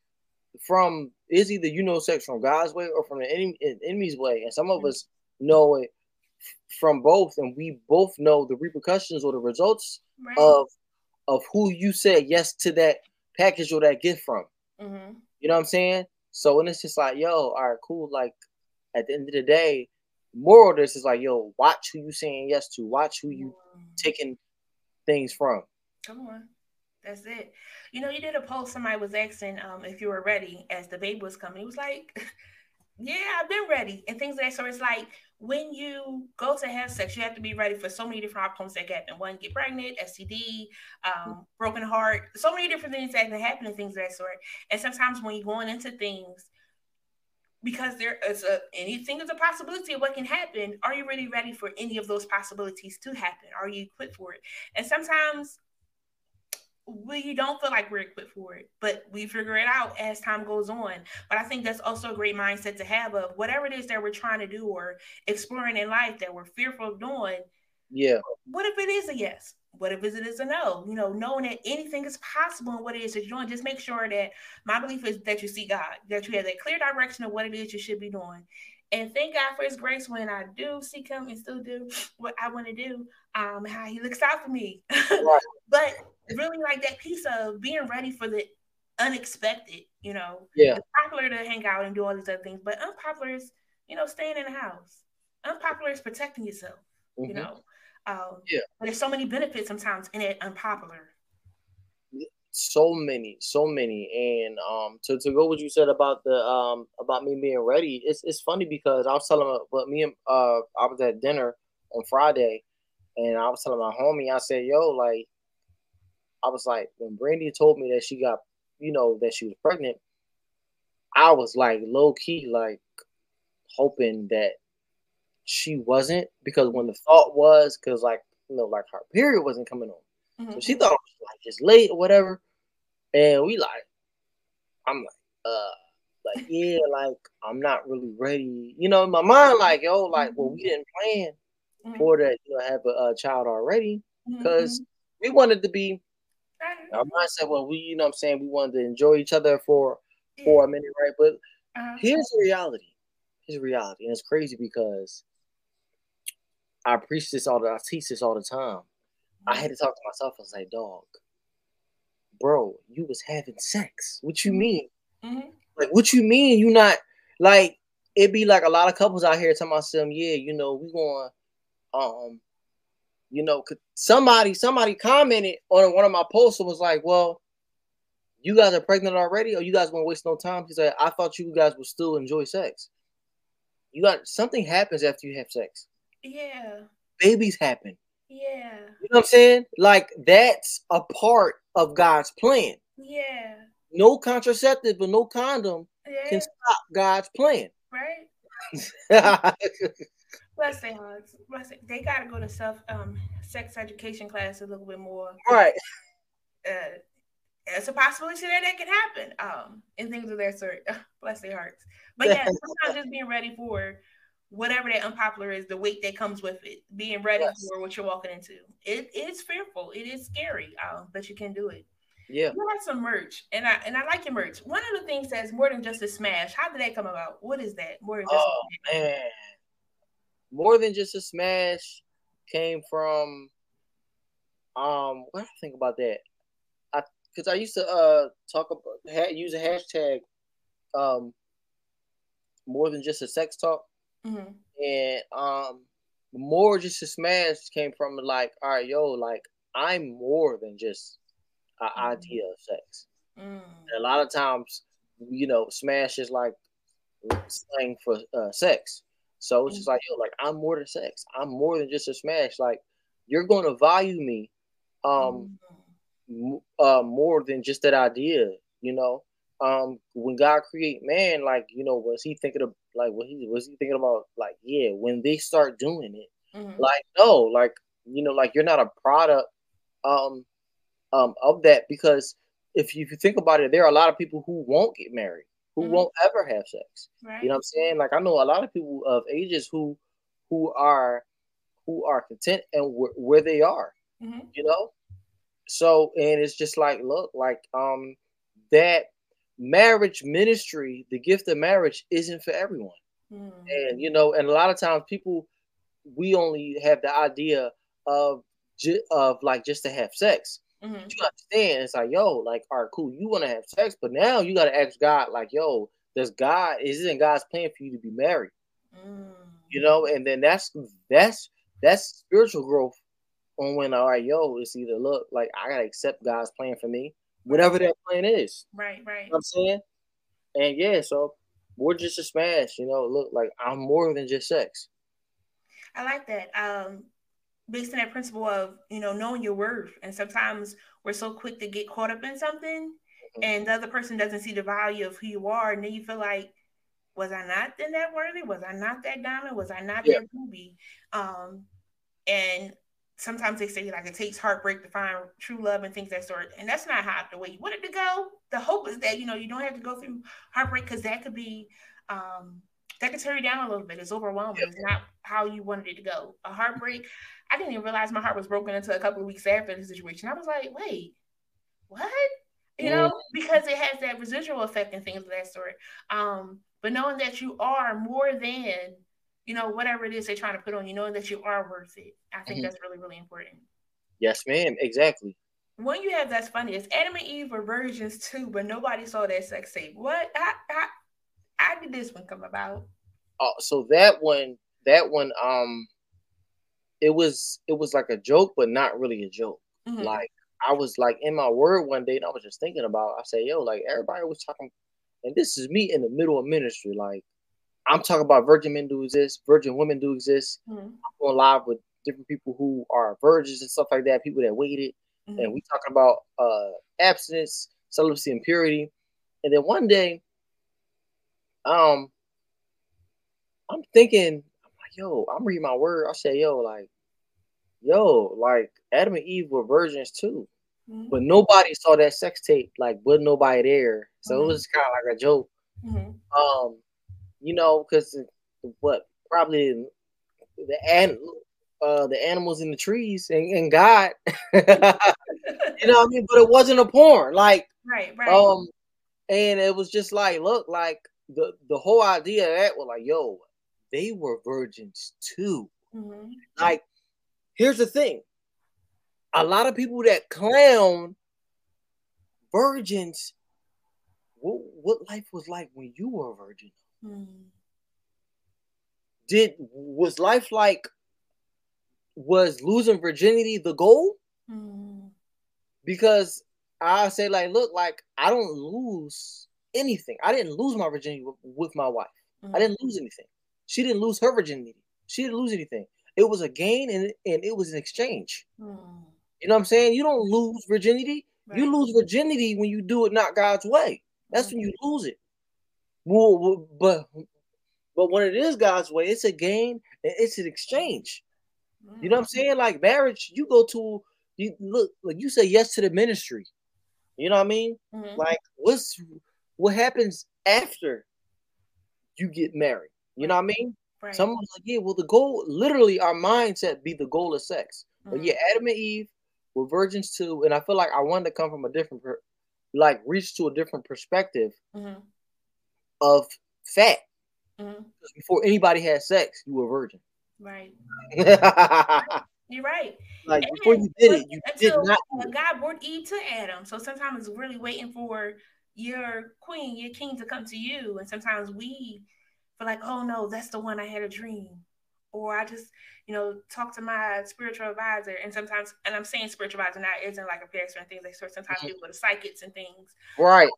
from, is either you know sex from God's way or from the enemy, enemy's way. And some of mm-hmm. us know it from both. And we both know the repercussions or the results right. of, of who you said yes to that package or that gift from. Mm-hmm. You know what I'm saying? So, and it's just like, yo, all right, cool. Like, at the end of the day, moral of this is like, yo, watch who you saying yes to. Watch who you mm-hmm. taking things from. Come on. That's it. You know, you did a post. Somebody was asking um, if you were ready as the baby was coming. It was like, yeah, I've been ready. And things like that. So it's like, when you go to have sex, you have to be ready for so many different outcomes that can happen. One, get pregnant, S T D, um, broken heart, so many different things that can happen and things of that sort. And sometimes when you're going into things, because there is a, anything is a possibility of what can happen, are you really ready for any of those possibilities to happen? Are you equipped for it? And sometimes we don't feel like we're equipped for it, but we figure it out as time goes on. But I think that's also a great mindset to have of whatever it is that we're trying to do or exploring in life that we're fearful of doing. Yeah. What if it is a yes? What if it is a no? You know, knowing that anything is possible in what it is that you're doing, just make sure that my belief is that you see God, that you have that clear direction of what it is you should be doing. And thank God for his grace when I do seek him and still do what I want to do, um, how he looks out for me. Right. But really like that piece of being ready for the unexpected, you know. Yeah. It's popular to hang out and do all these other things, but unpopular is, you know, staying in the house. Unpopular is protecting yourself, mm-hmm. you know. Um, yeah. But there's so many benefits sometimes in it unpopular. So many, so many. And um, to, to go what you said about the um about me being ready, it's it's funny because I was telling but me and uh I was at dinner on Friday, and I was telling my homie, I said, yo, like, I was like, when Brandy told me that she got, you know, that she was pregnant, I was like low key like hoping that she wasn't, because when the thought was, because like, you know, like her period wasn't coming on, mm-hmm. so she thought it was like just late or whatever. And we like, I'm like, uh, like yeah, like I'm not really ready, you know, in my mind, like yo, like mm-hmm. well, we didn't plan mm-hmm. for that, you know, have a, a child already, because mm-hmm. we wanted to be. Our mind said, well, we, you know what I'm saying, we wanted to enjoy each other for for a minute, right? But uh-huh. here's the reality. Here's the reality. And it's crazy because I preach this all the I teach this all the time. I had to talk to myself. I was like, dog, bro, you was having sex. What you mean? Mm-hmm. Like, what you mean you not, like, it'd be like a lot of couples out here talking about some, yeah, you know, we going, um, you know, could somebody somebody commented on one of my posts and was like, well, you guys are pregnant already, or you guys won't waste no time. He's like, I thought you guys would still enjoy sex. You got something happens after you have sex. Yeah. Babies happen. Yeah. You know what I'm saying? Like, that's a part of God's plan. Yeah. No contraceptive but no condom yeah. can stop God's plan. Right? Bless their hearts. Bless it. They gotta go to self um sex education class a little bit more. Right. Uh, it's a possibility that that can happen. Um, and things of that sort. Bless their hearts. But yeah, sometimes just being ready for whatever that unpopular is, the weight that comes with it. Being ready yes. for what you're walking into. It is fearful. It is scary. Um, but you can do it. Yeah. You have some merch, and I and I like your merch. One of the things that's more than just a smash. How did that come about? What is that? More than just oh, a smash. Man. More Than Just a Smash came from, um, what do I think about that? I, cause I used to, uh, talk about, ha- use a hashtag, um, More Than Just a Sex Talk. Mm-hmm. And, um, More Just a Smash came from like, all right, yo, like I'm more than just an mm-hmm. idea of sex. Mm. And a lot of times, you know, smash is like slang for uh, sex. So it's just like, yo, like, I'm more than sex. I'm more than just a smash. Like, you're going to value me um, mm. uh, more than just that idea, you know? Um, when God create man, like, you know, was he thinking of, like, what he was he thinking about, like, yeah, when they start doing it, mm-hmm. like, no, like, you know, like, you're not a product um, um, of that, because if you, if you think about it, there are a lot of people who won't get married, who mm-hmm. won't ever have sex. Right. You know what I'm saying? Like, I know a lot of people of ages who, who are, who are content and wh- where they are, mm-hmm. you know? So, and it's just like, look, like, um, that marriage ministry, the gift of marriage isn't for everyone. Mm. And, you know, and a lot of times people, we only have the idea of, ju- of like just to have sex. Mm-hmm. You understand? It's like, yo, like, all right, cool. You want to have sex, but now you got to ask God, like, yo, does God, isn't God's plan for you to be married? Mm. You know? And then that's, that's, that's spiritual growth on when, all right, yo, it's either look, like, I got to accept God's plan for me, whatever that plan is. Right, right. You know what I'm saying? And yeah, so we're just a smash, you know, look, like, I'm more than just sex. I like that. Um, based on that principle of, you know, knowing your worth. And sometimes we're so quick to get caught up in something mm-hmm. and the other person doesn't see the value of who you are. And then you feel like, was I not then that worthy? Was I not that diamond? Was I not yeah. that ruby? Um, and sometimes they say, like, it takes heartbreak to find true love and things that sort. And that's not how the way you wanted to go. The hope is that, you know, you don't have to go through heartbreak, because that could be, um, that could tear you down a little bit. It's overwhelming. Yep. It's not how you wanted it to go. A heartbreak, I didn't even realize my heart was broken until a couple of weeks after the situation. I was like, wait, what? You know, because it has that residual effect and things of that sort. Um, but knowing that you are more than, you know, whatever it is they're trying to put on, you know, that you are worth it. I think mm-hmm. that's really, really important. Yes, ma'am. Exactly. When you have, that's funny. It's Adam and Eve were virgins too, but nobody saw that sex tape. What? How, how, how did this one come about? Oh, so that one, that one, um, it was, it was like a joke, but not really a joke. Mm-hmm. Like, I was like in my word one day and I was just thinking about, I said, yo, like, everybody was talking, and this is me in the middle of ministry. Like, I'm talking about virgin men do exist, virgin women do exist. Mm-hmm. I'm going live with different people who are virgins and stuff like that, people that waited. Mm-hmm. And we talking about uh, abstinence, celibacy, and purity. And then one day, um, I'm thinking, I'm like, yo, I'm reading my word. I say, yo, like, yo, like, Adam and Eve were virgins too. Mm-hmm. But nobody saw that sex tape, like, but nobody there. So mm-hmm. it was kind of like a joke. Mm-hmm. Um, You know, because what probably the an, uh, the animals in the trees and, and God, you know what I mean? But it wasn't a porn, like, right, right. Um, and it was just like, look, like the, the whole idea of that was like, yo, they were virgins too. Mm-hmm. Like, here's the thing, a lot of people that clown virgins, what, what life was like when you were a virgin? Mm-hmm. Did was life like was losing virginity the goal? Mm-hmm. Because I say, like, look, like, I don't lose anything. I didn't lose my virginity w- with my wife. Mm-hmm. I didn't lose anything. She didn't lose her virginity. She didn't lose anything. It was a gain and and it was an exchange. Mm-hmm. You know what I'm saying? You don't lose virginity. Right. You lose virginity when you do it not God's way. That's mm-hmm. when you lose it. Well, but but when it is God's way, it's a gain and it's an exchange. You know what I'm saying? Like, marriage, you go to you look like you say yes to the ministry. You know what I mean? Mm-hmm. Like, what's what happens after you get married? You know what I mean? Right. Someone's like, yeah, well, the goal, literally, our mindset be the goal of sex. Mm-hmm. But yeah, Adam and Eve were virgins too, and I feel like I wanted to come from a different, like, reach to a different perspective. Mm-hmm. Of fat. Mm-hmm. Before anybody had sex, you were virgin. Right. You're right. Like, and before you did it, you did not. God brought Eve to Adam. So sometimes it's really waiting for your queen, your king to come to you. And sometimes we feel like, oh no, that's the one I had a dream. or I just, you know, talk to my spiritual advisor. And sometimes, and I'm saying spiritual advisor now isn't like a pastor and things like that. Sometimes people go to psychics and things. Right.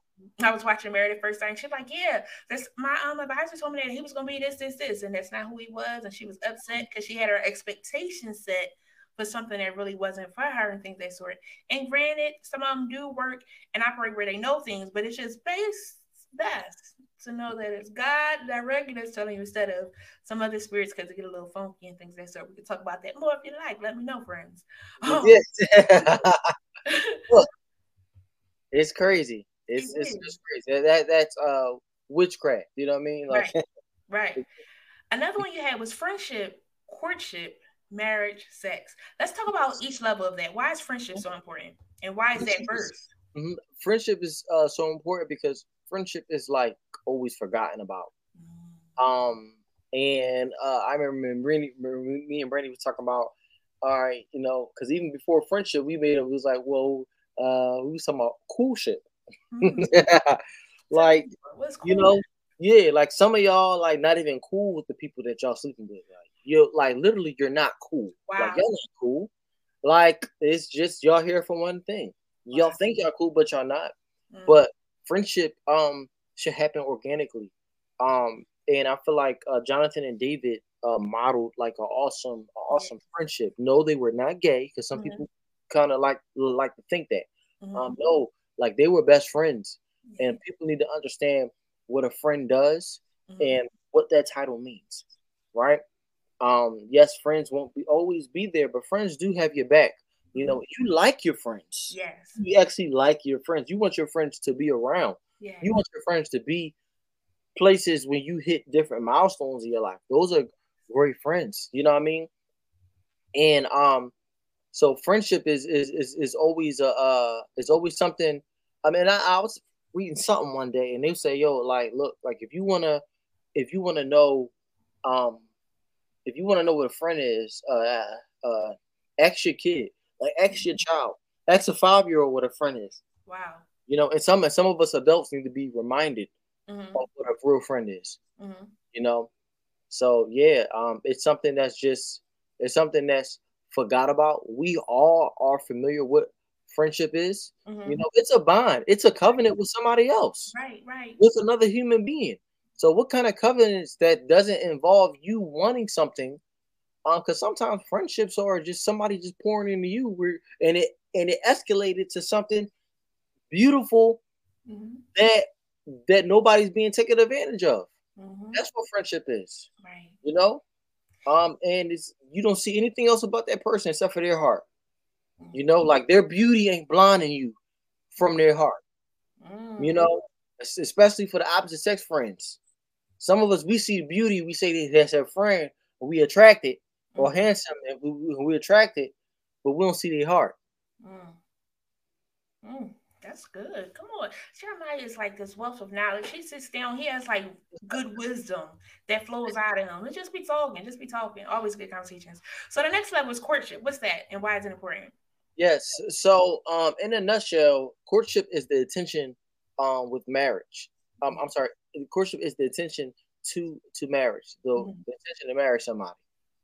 I was watching Married at First Sight, and she's like, yeah, this, my um, advisor told me that he was going to be this, this, this, and that's not who he was. And she was upset because she had her expectations set for something that really wasn't for her and things of that sort. And granted, some of them do work and operate where they know things, but it's just based best to know that it's God directly that's telling you instead of some other spirits, because they get a little funky and things like that. So we can talk about that more if you like. Let me know, friends. Um, Look, it's crazy. It's it it's, it's crazy. That that's uh witchcraft. You know what I mean? Like, right. Right. Another one you had was friendship, courtship, marriage, sex. Let's talk about each level of that. Why is friendship so important, and why is that first? Mm-hmm. Friendship is uh, so important because friendship is like always forgotten about. Um, and uh, I remember Brandy, me and Brandy was talking about, all right, you know, because even before friendship, we made it, it was like, well, uh, we was talking about cool shit. Mm-hmm. Yeah. Like, cool, you know, yeah, like some of y'all, like, not even cool with the people that y'all sleeping with. Like, you're like, literally, you're not cool. Wow. Like, y'all not cool. Like, it's just y'all here for one thing. Y'all wow. think y'all cool, but y'all not. Mm-hmm. But friendship um should happen organically, um and I feel like uh, Jonathan and David uh, modeled like an awesome, an awesome friendship. No, they were not gay, because some mm-hmm. people kind of like like to think that. Mm-hmm. Um, no, like they were best friends, mm-hmm. and people need to understand what a friend does mm-hmm. and what that title means, right? Um, yes, friends won't be always be there, but friends do have your back. You know, you like your friends. Yes. You actually like your friends. You want your friends to be around. Yeah. You want your friends to be places when you hit different milestones in your life. Those are great friends. You know what I mean? And um, so friendship is is is, is always a uh is always something. I mean, I, I was reading something one day, and they say, "Yo, like, look, like if you wanna if you wanna know, um, if you wanna know what a friend is, uh, uh, ask your kid." Like, ask your child, ask a five-year-old what a friend is. Wow. You know, and some and some of us adults need to be reminded mm-hmm. of what a real friend is. Mm-hmm. You know, so yeah, um, it's something that's just it's something that's forgot about. We all are familiar with friendship is. Mm-hmm. You know, it's a bond, it's a covenant with somebody else, right, right, with another human being. So, what kind of covenants that doesn't involve you wanting something? Um, because sometimes friendships are just somebody just pouring into you, where and it and it escalated to something beautiful mm-hmm. that that nobody's being taken advantage of. Mm-hmm. That's what friendship is, right? You know, um, and it's you don't see anything else about that person except for their heart. Mm-hmm. You know, like their beauty ain't blinding you from their heart. Mm-hmm. You know, especially for the opposite sex friends. Some of us we see beauty, we say that's a friend, we attract it. Or handsome, and we, we attract it, but we don't see their heart. Mm. Mm, that's good. Come on. Jeremiah is like this wealth of knowledge. He sits down. He has like good wisdom that flows out of him. And just be talking. Just be talking. Always good conversations. So the next level is courtship. What's that, and why is it important? Yes. So um, in a nutshell, courtship is the attention um, with marriage. Um, I'm sorry. Courtship is the attention to, to marriage, the, mm-hmm. the attention to marry somebody.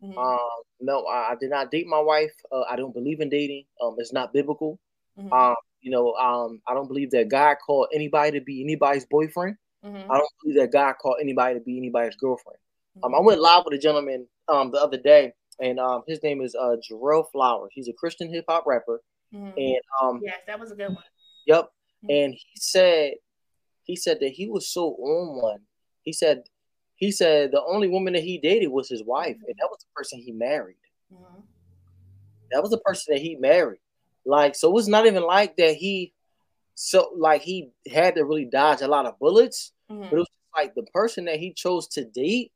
Mm-hmm. Um, no, I, I did not date my wife. Uh, I don't believe in dating. Um, it's not biblical. Mm-hmm. Um, you know, um, I don't believe that God called anybody to be anybody's boyfriend. Mm-hmm. I don't believe that God called anybody to be anybody's girlfriend. Mm-hmm. Um, I went live with a gentleman um the other day, and um his name is uh Jarrell Flowers. He's a Christian hip hop rapper, mm-hmm. and um yes, that was a good one. Yep, mm-hmm. and he said he said that he was so on one. He said. He said the only woman that he dated was his wife, and that was the person he married. Mm-hmm. That was the person that he married. Like, so it's not even like that he, so like he had to really dodge a lot of bullets, mm-hmm. but it was like the person that he chose to date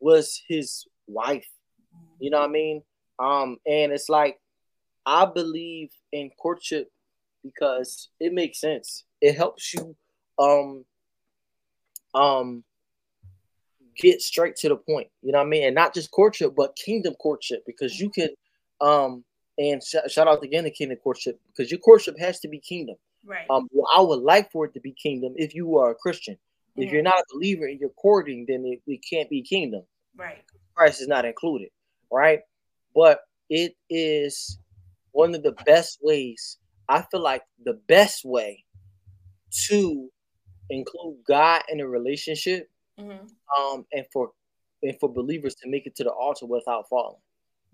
was his wife. Mm-hmm. You know what I mean? Um, and it's like, I believe in courtship because it makes sense. It helps you, um, um, get straight to the point, you know what I mean? And not just courtship, but kingdom courtship, because you can, um, and sh shout out again to kingdom courtship, because your courtship has to be kingdom. Right. Um, well, I would like for it to be kingdom if you are a Christian. If mm-hmm. you're not a believer and you're courting, then it, it can't be kingdom. Right. price is not included, right? But it is one of the best ways, I feel like the best way to include God in a relationship, mm-hmm. um, and for and for believers to make it to the altar without falling.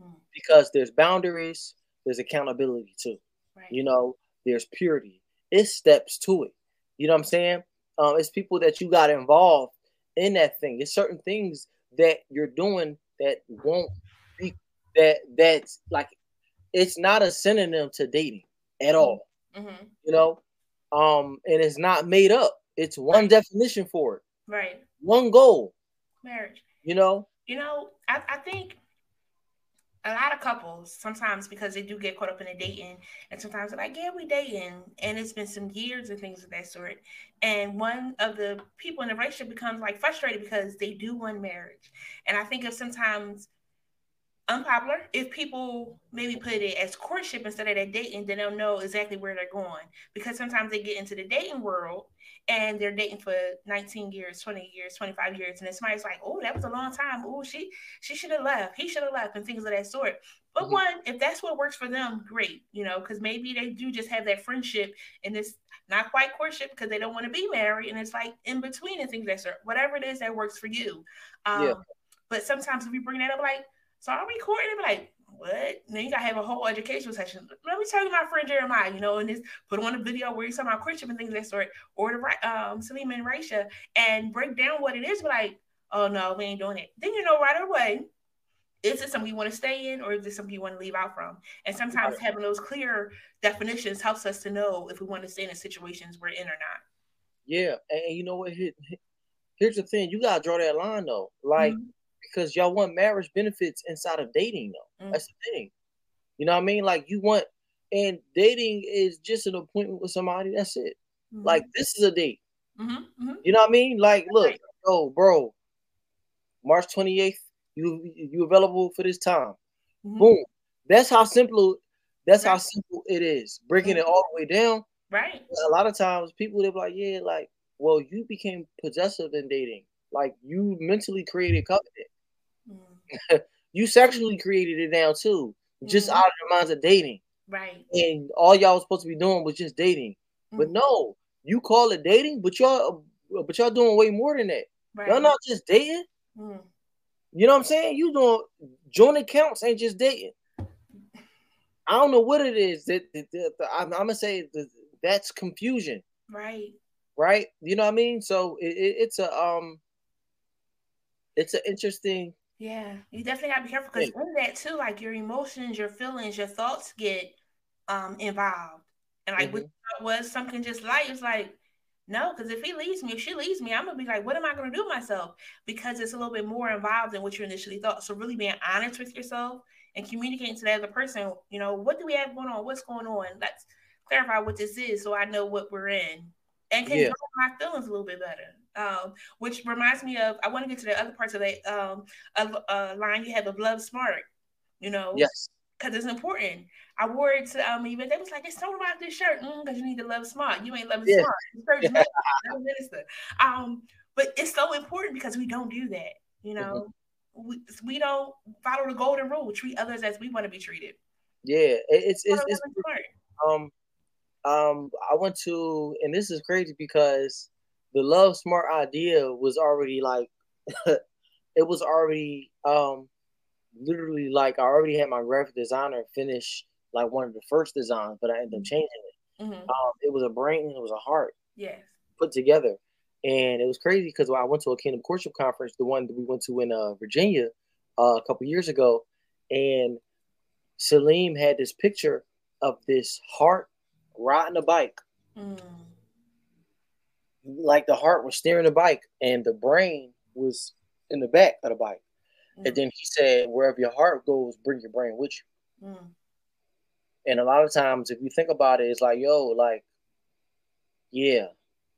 Mm-hmm. Because there's boundaries, there's accountability too. Right. You know, there's purity. It's steps to it. You know what I'm saying? Um, it's people that you got involved in that thing. It's certain things that you're doing that won't be, that that's like, it's not a synonym to dating at all. Mm-hmm. You know? Um, and it's not made up. It's one definition for it. Right. One goal. Marriage. You know? You know, I, I think a lot of couples sometimes, because they do get caught up in the dating, and sometimes they're like, yeah, we dating, and it's been some years and things of that sort. And one of the people in the relationship becomes like frustrated because they do want marriage. And I think if sometimes unpopular, if people maybe put it as courtship instead of that dating, then they'll know exactly where they're going. Because sometimes they get into the dating world and they're dating for nineteen years, twenty years, twenty-five years. And then somebody's like, oh, that was a long time. Oh, she she should have left. He should have left, and things of that sort. But mm-hmm. one, if that's what works for them, great. You know, because maybe they do just have that friendship and it's not quite courtship because they don't want to be married. And it's like in between and things of that sort. Whatever it is that works for you. Um, yeah. But sometimes if you bring that up, like, so I'm recording and be like, what? Then you got to have a whole educational session. Let me tell you my friend Jeremiah, you know, and just put on a video where you're talking about courtship and things of that sort, or the um, Salim and Raisha, and break down what it is. But like, oh no, we ain't doing it. Then you know right away, is it something you want to stay in, or is it something you want to leave out from? And sometimes having those clear definitions helps us to know if we want to stay in the situations we're in or not. Yeah, and you know what? Here's the thing. You got to draw that line though. Like, mm-hmm. Because y'all want marriage benefits inside of dating, though. Mm. That's the thing. You know what I mean? Like, you want, and dating is just an appointment with somebody. That's it. Mm-hmm. Like, this is a date. Mm-hmm. Mm-hmm. You know what I mean? Like, look, right. Oh, bro, March twenty-eighth, you you available for this time. Mm-hmm. Boom. That's how simple, that's right. how simple it is. Breaking mm-hmm. it all the way down. Right. A lot of times, people, they're like, yeah, like, well, you became possessive in dating. Like, you mentally created covenant. Mm-hmm. You sexually created it now too, just mm-hmm. out of the minds of dating, right? And all y'all was supposed to be doing was just dating, mm-hmm. but no, you call it dating, but y'all, but y'all doing way more than that. Right. Y'all not just dating. Mm-hmm. You know what I'm saying? You doing joint accounts ain't just dating. I don't know what it is that, that, that, that I'm, I'm gonna say that, that's confusion, right? Right? You know what I mean? So it, it, it's a um, it's an interesting. Yeah, you definitely gotta be careful because yeah. in that too, like your emotions, your feelings, your thoughts get um involved. And like, mm-hmm. what was something just like, it's like, no, because if he leaves me, if she leaves me, I'm gonna be like, what am I gonna do myself? Because it's a little bit more involved than what you initially thought. So really being honest with yourself and communicating to the other person, you know, what do we have going on? What's going on? Let's clarify what this is so I know what we're in. And can yeah. control my feelings a little bit better. Um, which reminds me of, I want to get to the other parts of the um, of, uh, line you have of love smart, you know, yes, because it's important. I wore it to um, even, they was like, it's something about this shirt because mm, you need to love smart. You ain't loving yeah. smart. It's minister. Um, but it's so important because we don't do that, you know. Mm-hmm. we, we don't follow the golden rule, treat others as we want to be treated. Yeah, it's, it's, it's, it's um, um, I went to, and this is crazy because the love smart idea was already like, it was already um, literally like, I already had my graphic designer finish like one of the first designs, but I ended up changing it. Mm-hmm. Um, it was a brain, it was a heart yes. put together. And it was crazy because when I went to a Kingdom Courtship Conference, the one that we went to in uh, Virginia uh, a couple years ago, and Salim had this picture of this heart riding a bike. Mm. Like the heart was steering the bike and the brain was in the back of the bike. Mm. And then he said, wherever your heart goes, bring your brain with you. Mm. And a lot of times, if you think about it, it's like, yo, like, yeah,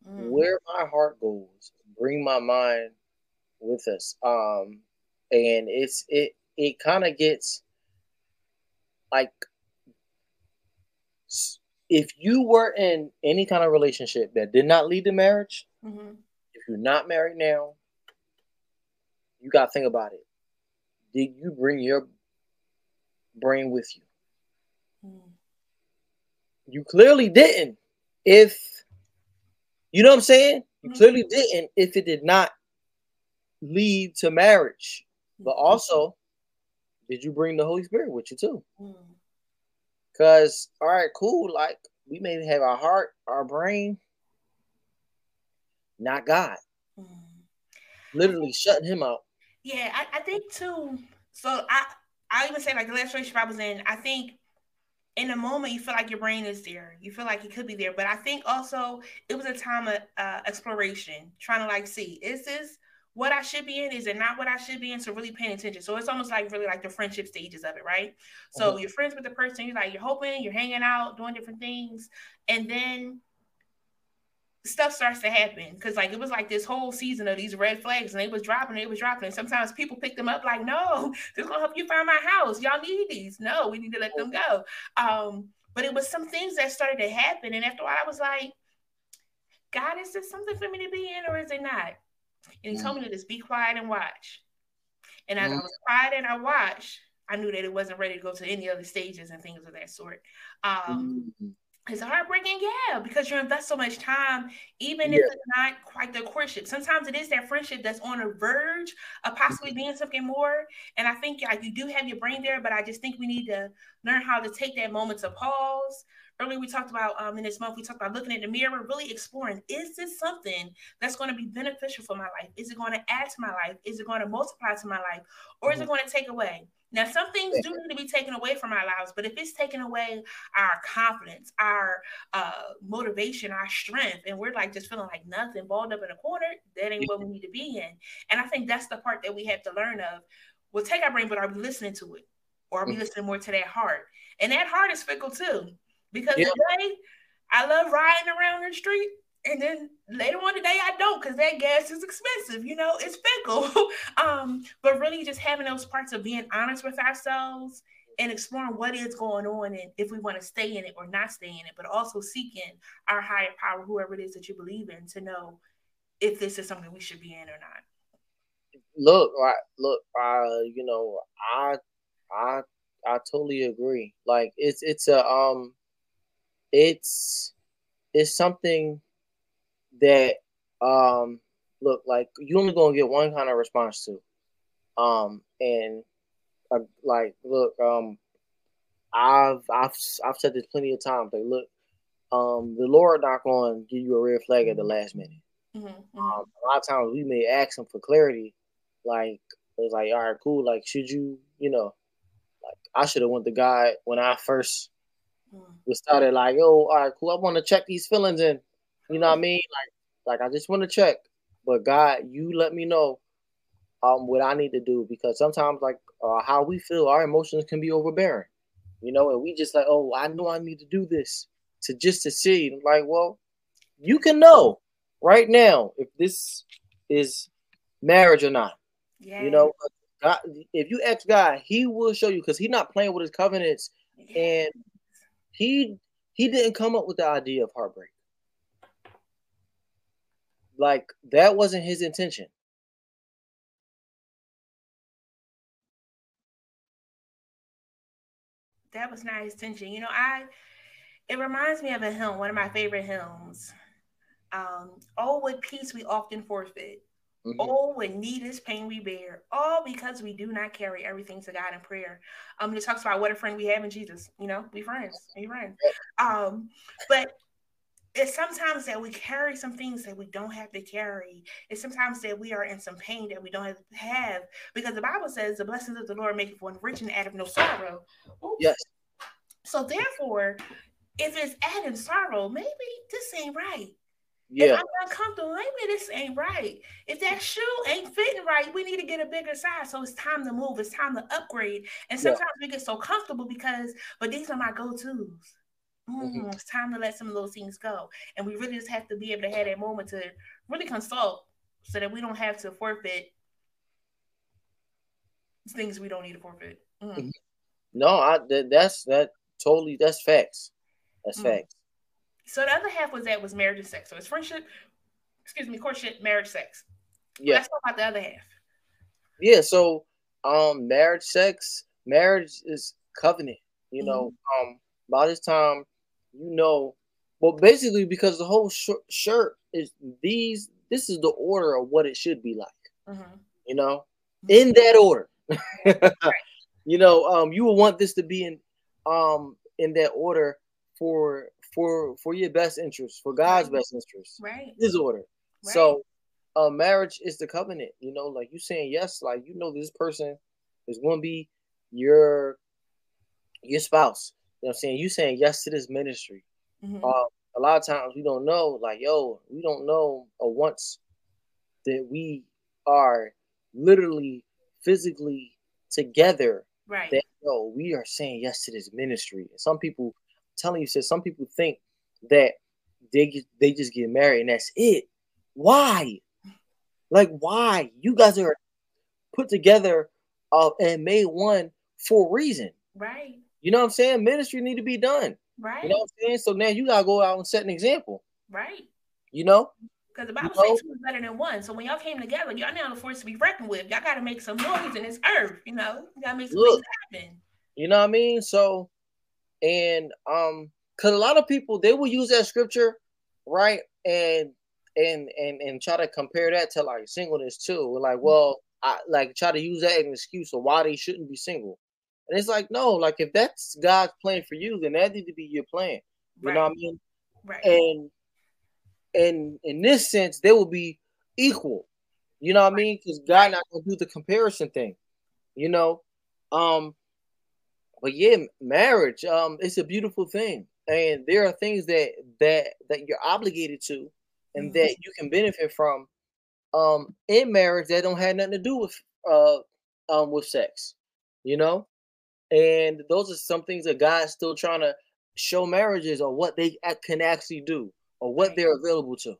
mm. where my heart goes, bring my mind with us. Um, and it's, it, it kind of gets like, if you were in any kind of relationship that did not lead to marriage, mm-hmm. if you're not married now, you got to think about it. did you bring your brain with you? Mm. You clearly didn't. If, you know what I'm saying? You mm-hmm. clearly didn't if it did not lead to marriage. Mm-hmm. But also, did you bring the Holy Spirit with you too? Because, mm-hmm. all right, cool. Like, we may have our heart, our brain, not God. Mm-hmm. Literally shutting him out. Yeah, I, I think too. So I, I even say like the last relationship I was in, I think in the moment you feel like your brain is there. You feel like it could be there. But I think also it was a time of uh, exploration, trying to like see, is this what I should be in? Is it not what I should be in? So really paying attention. So it's almost like really like the friendship stages of it, right? So mm-hmm. you're friends with the person, you're like, you're hoping, you're hanging out, doing different things. And then stuff starts to happen. Cause like, it was like this whole season of these red flags and they was dropping, they was dropping. And sometimes people pick them up like, no, this is gonna help you find my house. Y'all need these. No, we need to let them go. Um, but it was some things that started to happen. And after a while I was like, God, is this something for me to be in or is it not? And he mm-hmm. told me to just be quiet and watch. And as mm-hmm. I was quiet and I watched, I knew that it wasn't ready to go to any other stages and things of that sort. Um, mm-hmm. It's heartbreaking, yeah, because you invest so much time, even yeah. if it's not quite the courtship. Sometimes it is that friendship that's on a verge of possibly mm-hmm. being something more. And I think like you do have your brain there, but I just think we need to learn how to take that moment to pause. Earlier, we talked about um, in this month, we talked about looking in the mirror, really exploring, is this something that's going to be beneficial for my life? Is it going to add to my life? Is it going to multiply to my life? Or is it going to take away? Now, some things do need to be taken away from our lives, but if it's taken away our confidence, our uh, motivation, our strength, and we're like just feeling like nothing, balled up in a corner, that ain't what we need to be in. And I think that's the part that we have to learn of. We'll take our brain, but are we listening to it? Or are we listening more to that heart? And that heart is fickle too. Because yeah. today, I love riding around the street, and then later on today, I don't, because that gas is expensive. You know, it's fickle. um, but really just having those parts of being honest with ourselves and exploring what is going on and if we want to stay in it or not stay in it, but also seeking our higher power, whoever it is that you believe in, to know if this is something we should be in or not. Look, I, look, uh, you know, I, I, I totally agree. Like, it's, it's a, um, It's it's something that um look like you only gonna get one kind of response to, um and uh, like look um I've I've I've said this plenty of times, like look um the Lord not gonna give you a red flag at the last minute. Mm-hmm, mm-hmm. Um, a lot of times we may ask him for clarity, like it's like all right cool, like should you you know like I should have went to God when I first. We started like, yo, all right, cool. I want to check these feelings in. You know what I mean? Like, like I just want to check. But God, you let me know um, what I need to do. Because sometimes, like, uh, how we feel, our emotions can be overbearing. You know, and we just like, oh, I know I need to do this to just to see. And like, well, you can know right now if this is marriage or not. Yeah. You know, God, if you ask God, he will show you. Because he's not playing with his covenants. Yeah. And He he didn't come up with the idea of heartbreak. Like, that wasn't his intention. That was not his intention. You know, I it reminds me of a hymn, one of my favorite hymns. Um, oh, what peace we often forfeit. Mm-hmm. Oh, what needless pain we bear, all because we do not carry everything to God in prayer. Um, it talks about what a friend we have in Jesus. You know, we friends, we friends. Um, but it's sometimes that we carry some things that we don't have to carry. It's sometimes that we are in some pain that we don't have, have because the Bible says the blessings of the Lord make one rich and out of no sorrow. Oops. Yes. So therefore, if it's adding sorrow, maybe this ain't right. Yeah. If I'm uncomfortable, maybe this ain't right. If that shoe ain't fitting right, we need to get a bigger size. So it's time to move. It's time to upgrade. And sometimes yeah. we get so comfortable because, but these are my go-tos. Mm, mm-hmm. It's time to let some of those things go. And we really just have to be able to have that moment to really consult so that we don't have to forfeit things we don't need to forfeit. Mm. No, I, that, that's that totally, that's facts. That's mm. facts. So the other half was that was marriage and sex. So it's friendship, excuse me, courtship, marriage, sex. Yeah. Let's talk about the other half. Yeah. So um, marriage, sex, marriage is covenant. You mm-hmm. know, um, by this time, you know, well, basically because the whole sh- shirt is these. This is the order of what it should be like. Mm-hmm. You know, in that order. You know, um, you will want this to be in, um, in that order for for for your best interest, for God's right. best interest, right? His order. Right. So, uh, marriage is the covenant. You know, like you saying yes, like you know this person is going to be your your spouse. You know, what I'm saying you saying yes to this ministry. Mm-hmm. Uh, a lot of times we don't know, like yo, we don't know a once that we are literally physically together. Right. That yo, we are saying yes to this ministry. And some people. Telling you, says some people think that they get, they just get married and that's it. Why? Like why? You guys are put together uh, and made one for a reason, right? You know what I'm saying? Ministry need to be done, right? You know what I'm saying? So now you gotta go out and set an example, right? You know, because the Bible you know? says two is better than one. So when y'all came together, y'all now the force to be reckoned with. Y'all gotta make some noise in this earth. You know, you gotta make some Look, things happen. You know what I mean? So. And um, cause a lot of people they will use that scripture, right? And and and and try to compare that to like singleness too. We're like, well, I like try to use that as an excuse of why they shouldn't be single. And it's like, no, like if that's God's plan for you, then that need to be your plan. You right. know what I mean? Right. And and in this sense, they will be equal. You know what right. I mean? Because God not gonna do the comparison thing. You know, um. But yeah, marriage, um, it's a beautiful thing. And there are things that that, that you're obligated to and mm-hmm. that you can benefit from um, in marriage that don't have nothing to do with uh, um, with sex, you know? And those are some things that God's still trying to show marriages or what they can actually do or what right. they're available to.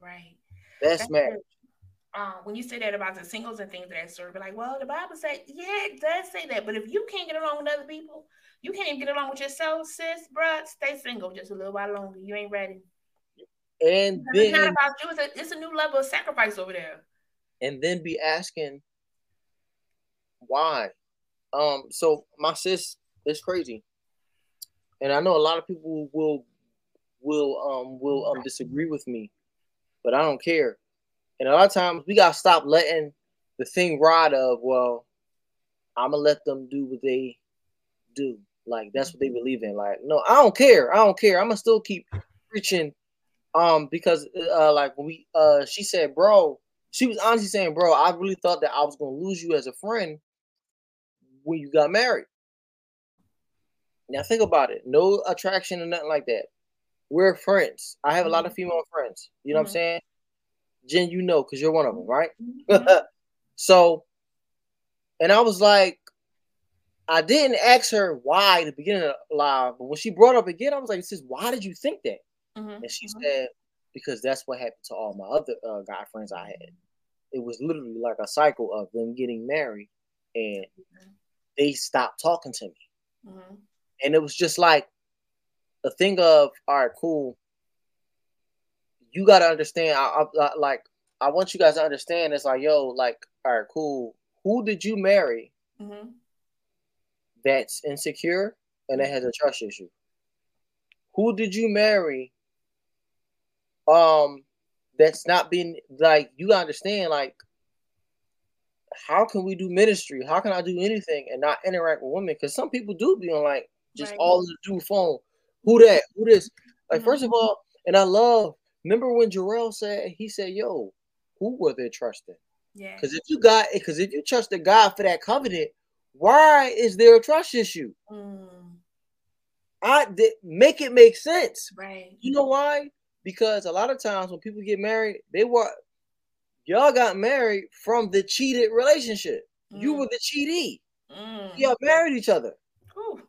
Right. That's, That's marriage. True. Um, when you say that about the singles and things of that sort, be like, well, the Bible says, yeah, it does say that. But if you can't get along with other people, you can't even get along with yourself, sis, bruh, stay single just a little while longer. You ain't ready. And then, it's not about you. It's a, it's a new level of sacrifice over there. And then be asking why. Um, so my sis is crazy. And I know a lot of people will will um will um disagree with me, but I don't care. And a lot of times we gotta stop letting the thing ride of, well, I'ma let them do what they do. Like that's what they believe in. Like, no, I don't care. I don't care. I'ma still keep preaching. Um, because uh like when we uh she said, bro, she was honestly saying, bro, I really thought that I was gonna lose you as a friend when you got married. Now think about it, no attraction or nothing like that. We're friends. I have a lot of female friends, you know mm-hmm. what I'm saying? Jen, you know, because you're one of them, right? So, and I was like, I didn't ask her why at the beginning of the live, but when she brought up again, I was like, sis, why did you think that? Mm-hmm. And she mm-hmm. said, because that's what happened to all my other uh, guy friends I had. It was literally like a cycle of them getting married and mm-hmm. they stopped talking to me. Mm-hmm. And it was just like a thing of, all right, cool. You got to understand, I, I, I like, I want you guys to understand, it's like, yo, like, all right, cool. Who did you marry mm-hmm. that's insecure and that has a trust issue? Who did you marry um, that's not been, like, you understand, like, how can we do ministry? How can I do anything and not interact with women? Because some people do be on, like, just right. all the do phone. Who that? Who this? Like, mm-hmm. first of all, and I love, remember when Jarrell said, he said, yo, who were they trusting? Yeah. Because if you got it, because if you trusted God for that covenant, why is there a trust issue? Mm. I did make it make sense. Right. You know why? Because a lot of times when people get married, they were y'all got married from the cheated relationship. Mm. You were the cheatee. Mm. Y'all married each other. Ooh.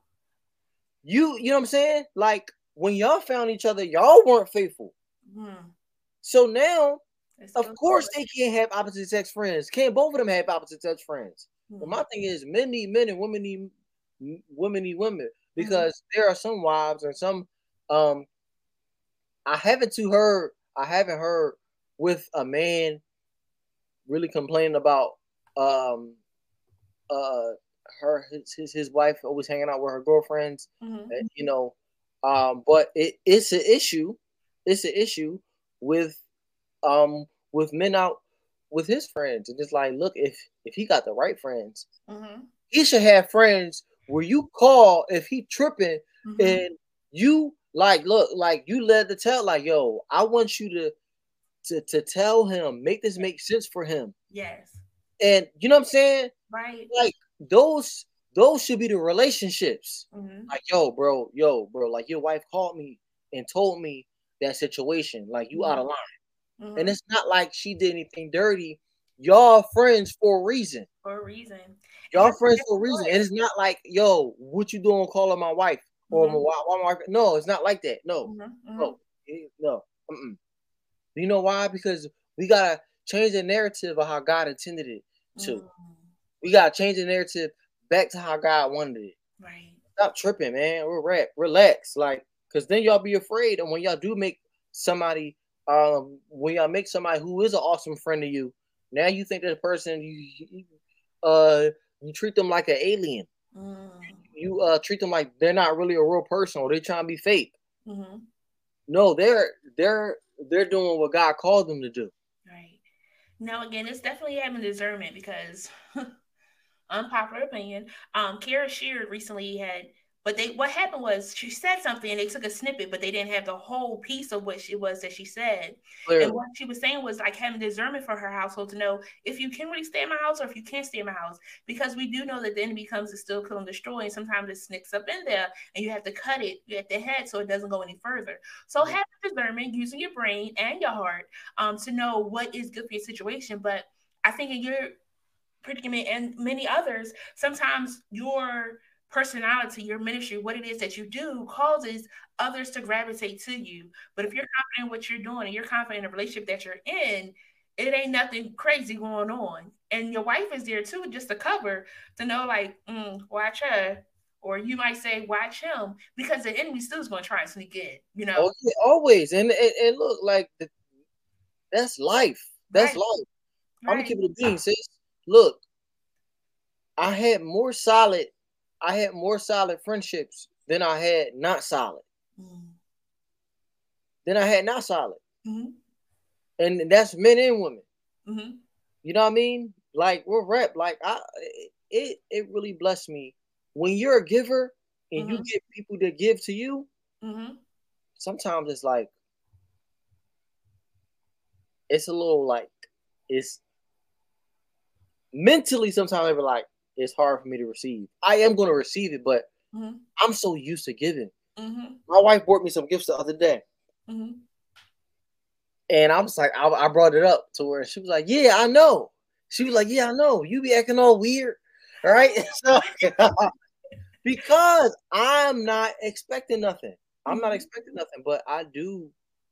You you know what I'm saying? Like when y'all found each other, y'all weren't faithful. Hmm. So now, it's of course, they can't have opposite sex friends. Can't both of them have opposite sex friends? Hmm. But my thing is, men need men and women need women need women because mm-hmm. there are some wives and some. Um, I haven't to heard. I haven't heard with a man really complaining about um uh, her his, his his wife always hanging out with her girlfriends, mm-hmm. and, you know. Um, but it, it's an issue. It's an issue with um with men out with his friends, and it's like, look, if if he got the right friends, mm-hmm. he should have friends where you call if he tripping, mm-hmm. and you like look like you led the tell like, yo, I want you to to to tell him, make this make sense for him. Yes. And you know what I'm saying? Right. Like those those should be the relationships. Mm-hmm. Like, yo, bro, yo, bro, like your wife called me and told me that situation. Like you mm-hmm. out of line. Mm-hmm. And it's not like she did anything dirty. Y'all friends for a reason. For a reason. Y'all and friends for a reason. What? And it's not like, yo, what you doing calling my wife? Mm-hmm. Or my, my, my, no, it's not like that. No. Mm-hmm. No. No. Mm-mm. You know why? Because we gotta change the narrative of how God intended it to. Mm. We gotta change the narrative back to how God wanted it. Right. Stop tripping, man. We're relax, like, cause then y'all be afraid. And when y'all do make somebody, um, when y'all make somebody who is an awesome friend to you, now you think that person you, uh, you treat them like an alien. Mm. You uh treat them like they're not really a real person, or they're trying to be fake. Mm-hmm. No, they're they're. They're doing what God called them to do. Right. Now, again, it's definitely having discernment because unpopular opinion. Um, Kara Shear recently had, but they, what happened was she said something and they took a snippet, but they didn't have the whole piece of what it was that she said. Clearly. And what she was saying was like having discernment for her household to know if you can really stay in my house or if you can't stay in my house, because we do know that the enemy comes to steal, kill, and destroy. And sometimes it sneaks up in there and you have to cut it at the head so it doesn't go any further. So mm-hmm. have discernment using your brain and your heart um, to know what is good for your situation. But I think in your predicament and many others, sometimes your personality, your ministry, what it is that you do causes others to gravitate to you. But if you're confident in what you're doing and you're confident in the relationship that you're in, it ain't nothing crazy going on. And your wife is there too, just to cover, to know like, mm, watch her. Or you might say, watch him, because the enemy still is going to try and sneak in, you know? Oh, yeah, always. And, and and look, like, the, that's life. That's right. life. Right. I'm going to keep it a bean, sis. Look, I had more solid, I had more solid friendships than I had not solid. Mm. Than I had not solid. Mm-hmm. And that's men and women. Mm-hmm. You know what I mean? Like, we're rep. Like, I, it, it really blessed me. When you're a giver and mm-hmm. you get people to give to you, mm-hmm. sometimes it's like, it's a little like, it's mentally sometimes they're like, it's hard for me to receive. I am going to receive it, but mm-hmm. I'm so used to giving. Mm-hmm. My wife bought me some gifts the other day. Mm-hmm. And I was like, I, I brought it up to her. She was like, yeah, I know. She was like, yeah, I know. You be acting all weird. All right, so because I'm not expecting nothing, I'm not expecting nothing, but I do,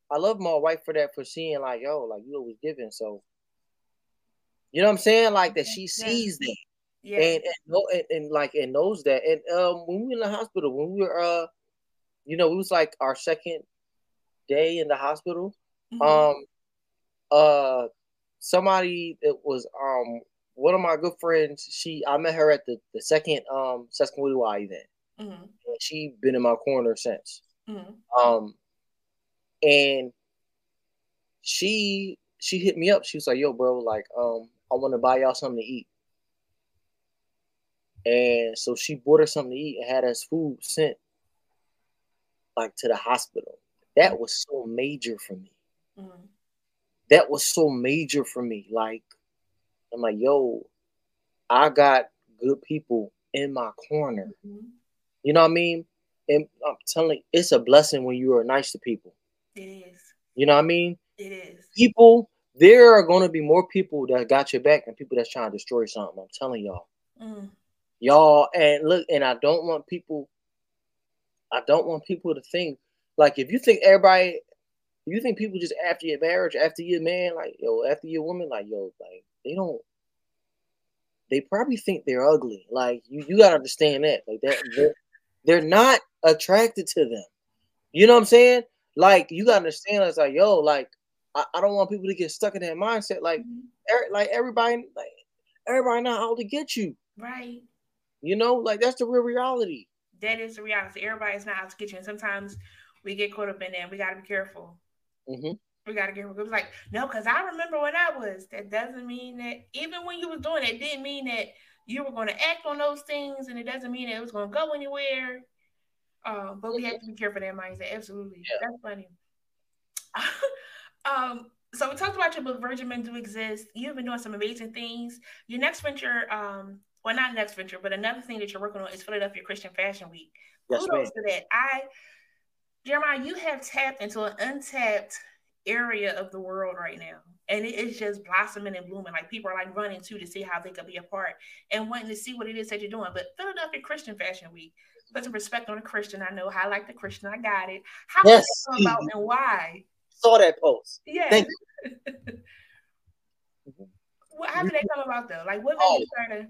I love my wife for that, for seeing like, yo, like you always giving, so you know what I'm saying, like that she sees that, yeah, and and, and, and like and knows that, and um, when we were in the hospital, when we were, uh, you know, it was like our second day in the hospital, mm-hmm. um, uh, somebody it was um. One of my good friends, she I met her at the, the second um Sex Can Wait a While event. Mm-hmm. She's been in my corner since. Mm-hmm. Um, and she she hit me up. She was like, "Yo, bro, like um, I want to buy y'all something to eat." And so she bought her something to eat and had us food sent like to the hospital. That was so major for me. Mm-hmm. That was so major for me, like. I'm like, yo, I got good people in my corner. Mm-hmm. You know what I mean? And I'm telling you, it's a blessing when you are nice to people. It is. You know what I mean? It is. People, there are going to be more people that got your back than people that's trying to destroy something. I'm telling y'all. Mm. Y'all, and look, and I don't want people, I don't want people to think, like, if you think everybody, if you think people just after your marriage, after your man, like, yo, after your woman, like, yo, like, they don't, they probably think they're ugly. Like, you, you got to understand that. Like, that they're, they're not attracted to them. You know what I'm saying? Like, you got to understand, it's like, yo, like, I, I don't want people to get stuck in that mindset. Like, mm-hmm. er, like everybody, like, everybody not out to get you. Right. You know, like that's the real reality. That is the reality. Everybody's not out to get you. And sometimes we get caught up in that. We got to be careful. Mm-hmm. We got to get careful. It was like, no, because I remember when I was. That doesn't mean that even when you was doing it, it didn't mean that you were going to act on those things, and it doesn't mean that it was going to go anywhere. Uh, but we have to be careful that mindset. Absolutely. Yeah. That's funny. um, so we talked about your book, Virgin Men Do Exist. You've been doing some amazing things. Your next venture, um, well, not next venture, but another thing that you're working on is Philadelphia Christian Fashion Week. Yes, kudos to that. I, Jeremiah, you have tapped into an untapped area of the world right now, and it is just blossoming and blooming. Like, people are like running to to see how they could be a part and wanting to see what it is that you're doing. But Philadelphia Christian Fashion Week, put some respect on a Christian. I know, I like the Christian. I got it. How yes. did it come about and why? Saw that post. Yeah. Thank you. Well, how did they come about though? Like, what made oh, you start to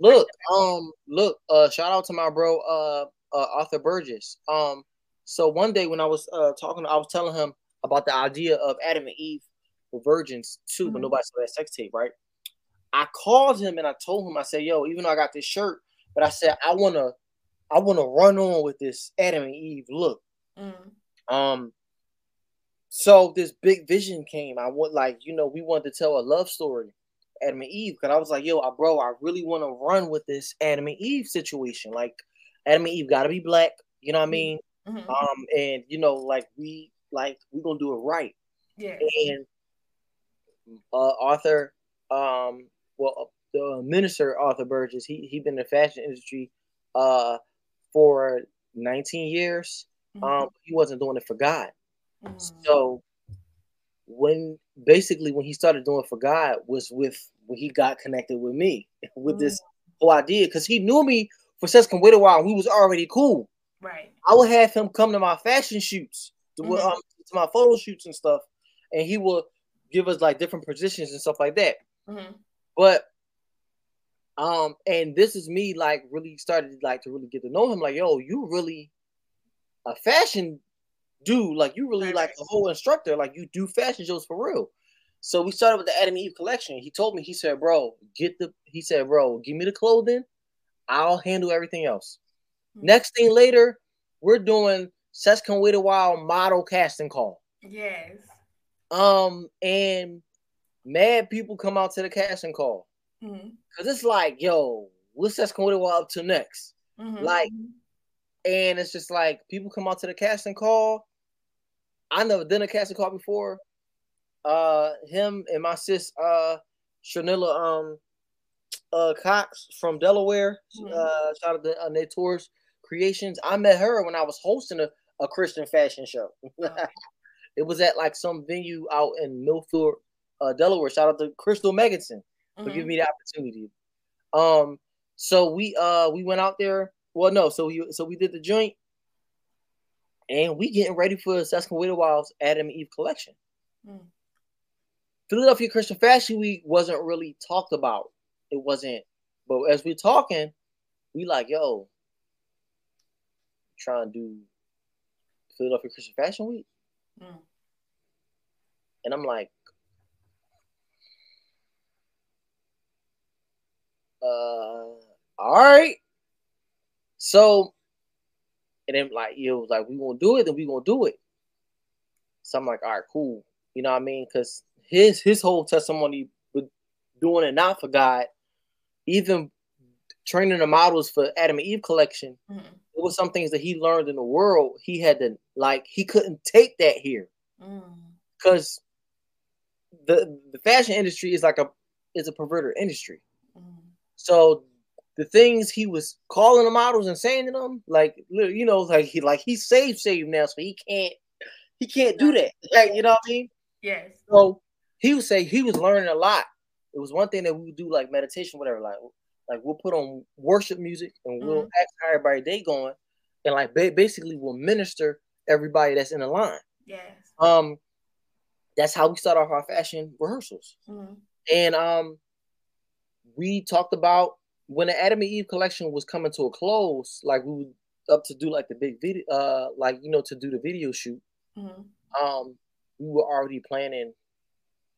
look? Um, look. Uh, shout out to my bro, uh, uh, Arthur Burgess. Um, so one day when I was uh talking, I was telling him about the idea of Adam and Eve were virgins too, mm-hmm. but nobody saw that sex tape, right? I called him and I told him, I said, "Yo, even though I got this shirt, but I said I wanna." I want to run on with this Adam and Eve look. Mm. Um, so this big vision came. I want, like, you know, we wanted to tell a love story, Adam and Eve. Because I was like, yo, bro, I really want to run with this Adam and Eve situation. Like, Adam and Eve got to be black. You know what I mean? Mm-hmm. Um, and, you know, like, we, like, we're going to do it right. Yeah. And uh, Arthur, um, well, the minister, Arthur Burgess, he, he been in the fashion industry, uh, for nineteen years. Mm-hmm. Um he wasn't doing it for God. Mm-hmm. So when basically when he started doing it for God was with when he got connected with me with mm-hmm. this whole idea, because he knew me for Sex Can Wait a While and we was already cool. Right. I would have him come to my fashion shoots, to, mm-hmm. um, to my photo shoots and stuff, and he would give us like different positions and stuff like that. Mm-hmm. But Um, and this is me, like, really started, like, to really get to know him. Like, yo, you really a fashion dude. Like, you really, like, a whole instructor. Like, you do fashion shows for real. So we started with the Adam and Eve collection. He told me, he said, bro, get the, he said, bro, give me the clothing. I'll handle everything else. Mm-hmm. Next thing later, we're doing Sex Can Wait a While model casting call. Yes. Um, and mad people come out to the casting call. Mm-hmm. Cause it's like, yo, what's that's going to up to next? Mm-hmm. Like, and it's just like people come out to the casting call. I never done a casting call before. Uh, him and my sis, uh, Shanila um, uh, Cox from Delaware. Mm-hmm. Uh, shout out to uh, Nate Tours Creations. I met her when I was hosting a, a Christian fashion show. Oh. It was at like some venue out in Milford, uh, Delaware. Shout out to Crystal Megginson. Mm-hmm. Give me the opportunity. Um, so we uh we went out there. Well, no, so we so we did the joint, and we getting ready for Sex Can Wait a While's Adam and Eve collection. Mm. Philadelphia Christian Fashion Week wasn't really talked about. It wasn't, but as we're talking, we like, yo, trying to do Philadelphia Christian Fashion Week, mm. and I'm like, Uh, all right. So, and then like it was like we gonna do it, then we gonna do it. So I'm like, all right, cool. You know what I mean? Because his his whole testimony with doing it not for God, even training the models for Adam and Eve collection, mm-hmm. it was some things that he learned in the world. He had to like he couldn't take that here because mm. the the fashion industry is like a is a perverted industry. So the things he was calling the models and saying to them, like, you know, like he like he's saved, saved now, so he can't he can't do that. Like, you know what I mean? Yes. So he would say he was learning a lot. It was one thing that we would do like meditation, whatever. Like, like we'll put on worship music and we'll mm-hmm. ask how everybody's day going, and like ba- basically we'll minister everybody that's in the line. Yes. Um, that's how we start off our fashion rehearsals, mm-hmm. and um. We talked about when the Adam and Eve collection was coming to a close, like we were up to do like the big video, uh, like, you know, to do the video shoot. Mm-hmm. Um, we were already planning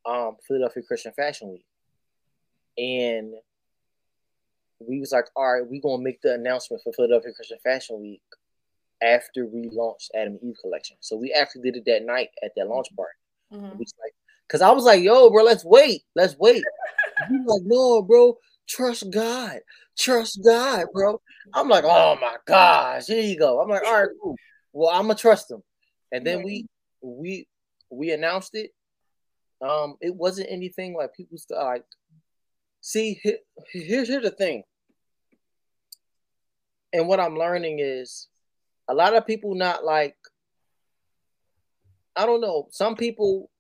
um, Philadelphia Christian Fashion Week. And we was like, all right, we're going to make the announcement for Philadelphia Christian Fashion Week after we launched Adam and Eve collection. So we actually did it that night at that launch party. Mm-hmm. We was like, because I was like, yo, bro, let's wait. Let's wait. He was like, no, bro, trust God. Trust God, bro. I'm like, oh, my gosh. Here you go. I'm like, all right, cool. Well, I'm going to trust him. And then we we we announced it. Um, It wasn't anything like people st- like, see, here, here's, here's the thing. And what I'm learning is a lot of people not like, I don't know. Some people,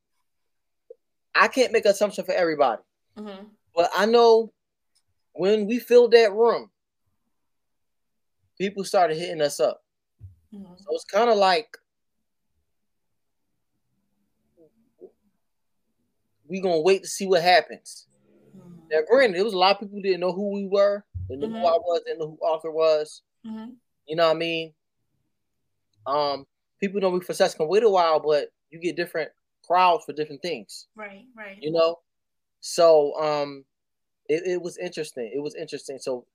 I can't make an assumption for everybody. Mm-hmm. But I know when we filled that room, people started hitting us up. Mm-hmm. So it's kind of like, we going to wait to see what happens. Mm-hmm. Now, granted, it was a lot of people who didn't know who we were, didn't know mm-hmm. who I was, didn't know who Arthur was. Mm-hmm. You know what I mean? Um, people know me for Sex Can Wait a While, but you get different crowds for different things. Right, right. You know? So um, it, it was interesting. It was interesting. So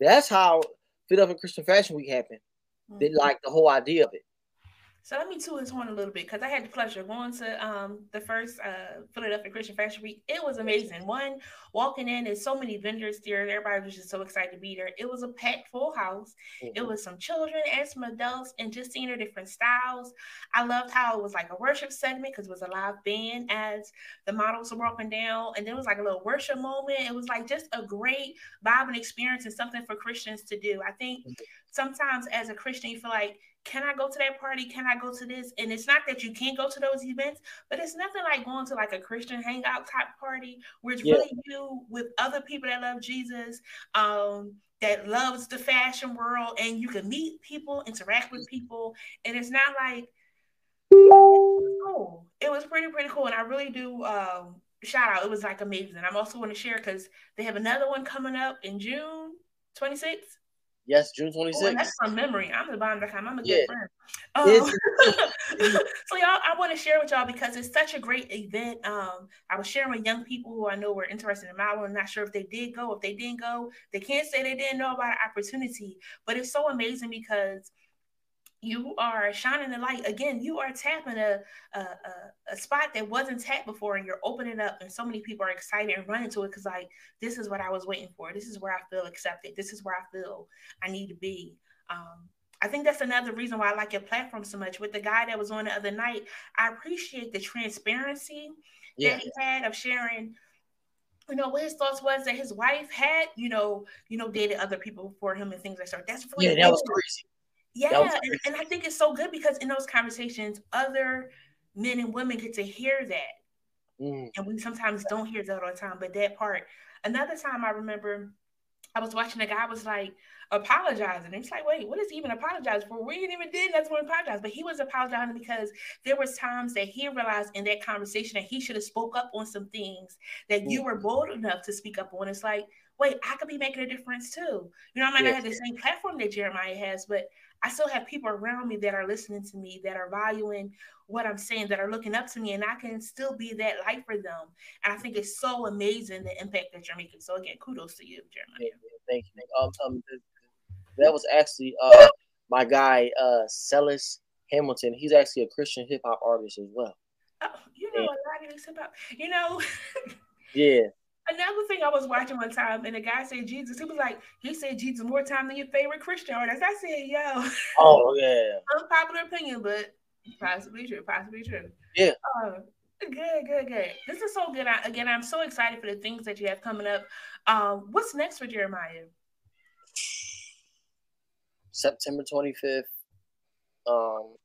that's how Philadelphia Christian Fashion Week happened. Mm-hmm. They liked the whole idea of it. So let me toot his horn a little bit, because I had the pleasure of going to um, the first uh, Philadelphia Christian Fashion Week. It was amazing. One, walking in, there's so many vendors there. Everybody was just so excited to be there. It was a packed full house. Mm-hmm. It was some children and some adults, and just seeing their different styles. I loved how it was like a worship segment, because it was a live band as the models were walking down. And there was like a little worship moment. It was like just a great vibe and experience, and something for Christians to do. I think mm-hmm. sometimes as a Christian, you feel like, can I go to that party? Can I go to this? And it's not that you can't go to those events, but it's nothing like going to like a Christian hangout type party where it's yeah. really you with other people that love Jesus, um, that loves the fashion world, and you can meet people, interact with people. And it's not like, oh, it was pretty, pretty cool. And I really do um, shout out. It was like amazing. I'm also going to share, because they have another one coming up in June twenty-sixth. Yes, June twenty-sixth. Oh, that's from memory. I'm the bomb. I'm a good yeah. friend. Um, so y'all, I want to share with y'all, because it's such a great event. Um, I was sharing with young people who I know were interested in my world. I'm not sure if they did go, if they didn't go. They can't say they didn't know about the opportunity, but it's so amazing, because you are shining the light. Again, you are tapping a, a a spot that wasn't tapped before, and you're opening up, and so many people are excited and running to it, because like, this is what I was waiting for. This is where I feel accepted. This is where I feel I need to be. Um, I think that's another reason why I like your platform so much. With the guy that was on the other night, I appreciate the transparency yeah. that he had of sharing, you know, what his thoughts was, that his wife had, you know, you know, dated other people before him and things like that. That's really yeah, that was crazy. Yeah, and, and I think it's so good, because in those conversations, other men and women get to hear that. Mm. And we sometimes don't hear that all the time, but that part. Another time I remember I was watching a guy was like apologizing. It's like, wait, what is he even apologizing for? We didn't even did that's what apologize. But he was apologizing because there was times that he realized in that conversation that he should have spoke up on some things that mm. you were bold enough to speak up on. It's like, wait, I could be making a difference too. You know, I might yes. not have the same platform that Jeremiah has, but I still have people around me that are listening to me, that are valuing what I'm saying, that are looking up to me, and I can still be that light for them. And I think it's so amazing, the impact that you're making. So again, kudos to you, Jeremiah. Thank you. Um, um, that was actually uh, my guy, uh, Celis Hamilton. He's actually a Christian hip hop artist as well. Oh, you know, and, a lot of these hip hop, you know. yeah. Another thing I was watching one time, and the guy said Jesus. He was like, he said Jesus more time than your favorite Christian artist. I said, yo. Oh, yeah. Unpopular opinion, but possibly true, possibly true. Yeah. Uh, good, good, good. This is so good. I, again, I'm so excited for the things that you have coming up. Um, what's next for Jeremiah? September twenty-fifth. Um.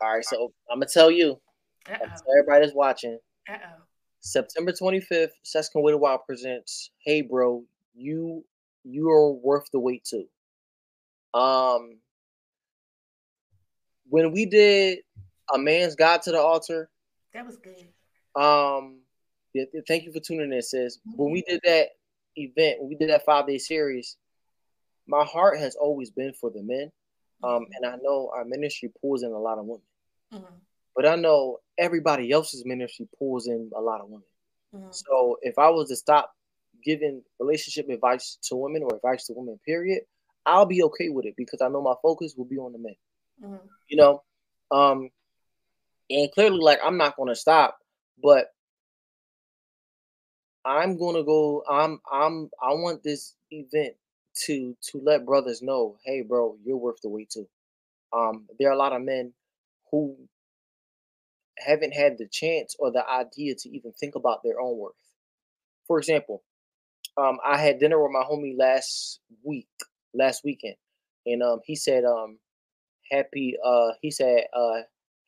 All right, so I'm going to tell you. Uh-oh. I tell everybody that's watching. Uh-oh. September twenty-fifth, Sex Can Wait a While presents Hey Bro, you you are worth the wait too. Um when we did A Man's God to the Altar. That was good. Um yeah, thank you for tuning in, sis. Mm-hmm. When we did that event, when we did that five day series, my heart has always been for the men. Um, mm-hmm. and I know our ministry pulls in a lot of women. Mm-hmm. But I know everybody else's ministry pulls in a lot of women. Mm-hmm. So if I was to stop giving relationship advice to women or advice to women, period, I'll be okay with it because I know my focus will be on the men. Mm-hmm. You know, um, and clearly, like, I'm not going to stop, but I'm going to go, I'm, I'm, I want this event to, to let brothers know, hey, bro, you're worth the wait too. Um, there are a lot of men who haven't had the chance or the idea to even think about their own worth. For example, um, I had dinner with my homie last week, last weekend. And, um, he said, um, happy, uh, he said, uh,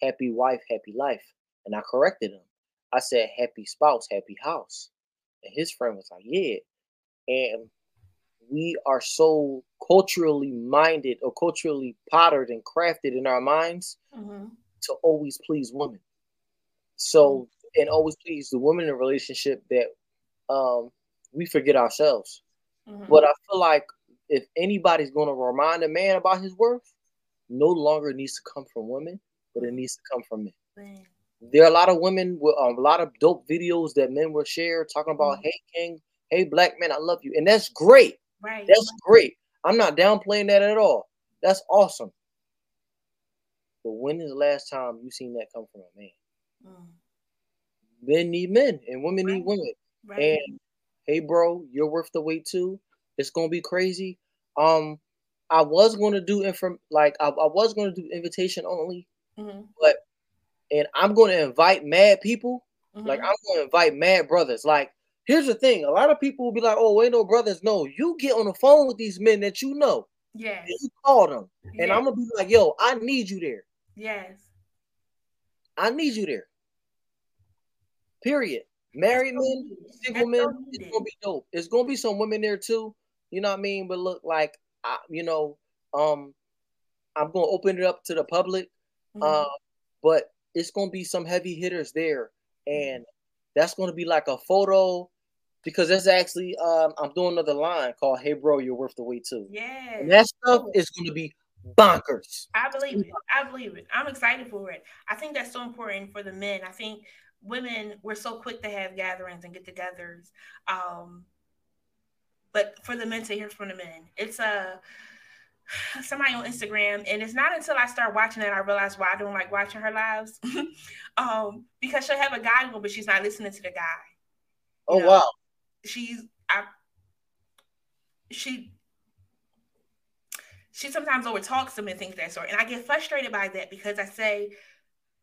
happy wife, happy life. And I corrected him. I said, happy spouse, happy house. And his friend was like, yeah. And we are so culturally minded or culturally pottered and crafted in our minds mm-hmm. to always please women. So, mm-hmm. and always please the woman in a relationship that um, we forget ourselves. Mm-hmm. But I feel like if anybody's going to remind a man about his worth, no longer needs to come from women, but it needs to come from men. Mm-hmm. There are a lot of women with um, a lot of dope videos that men will share talking about, mm-hmm. hey, king, hey, black man, I love you. And that's great. Right. That's great. I'm not downplaying that at all. That's awesome. But when is the last time you seen that come from a man? Mm. Men need men and women right. need women. Right. And hey, bro, you're worth the wait too. It's going to be crazy. Um, I was going to do inform- like I, I was going to do invitation only, mm-hmm. but and I'm going to invite mad people. Mm-hmm. Like I'm going to invite mad brothers. Like here's the thing. A lot of people will be like, oh, ain't no brothers. No, you get on the phone with these men that you know. Yes. And you call them. And yes. I'm going to be like, yo, I need you there. Yes. I need you there. Period. Married That's men, single That's men, it's going to be dope. It's going to be some women there too. You know what I mean? But look, like, I, you know, um, I'm going to open it up to the public. Mm-hmm. Uh, but it's going to be some heavy hitters there. And that's going to be like a photo because that's actually, um, I'm doing another line called, hey, bro, you're worth the wait too. Yeah. And that stuff is going to be bonkers. I believe it. I believe it. I'm excited for it. I think that's so important for the men. I think women, we're so quick to have gatherings and get-togethers. Um, but for the men to hear from the men, it's a... somebody on Instagram, and it's not until I start watching that I realize why I don't like watching her lives. um, because she'll have a guy, but she's not listening to the guy. Oh, you know, wow. She's, I, she, she sometimes overtalks them and things of that sort. And I get frustrated by that because I say,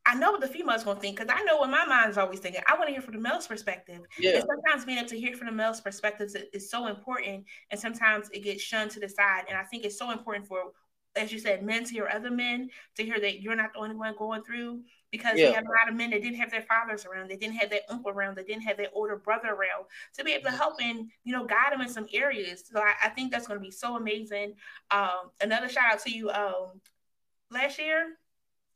I know what the female's going to think because I know what my mind's always thinking. I want to hear from the male's perspective. Yeah. And sometimes being able to hear from the male's perspective is, is so important, and sometimes it gets shunned to the side. And I think it's so important for, as you said, men to hear other men, to hear that you're not the only one going through because yeah. we have a lot of men that didn't have their fathers around. They didn't have their uncle around. They didn't have their older brother around to be able to help and, you know, guide them in some areas. So I, I think that's going to be so amazing. Um, another shout out to you. Um, last year,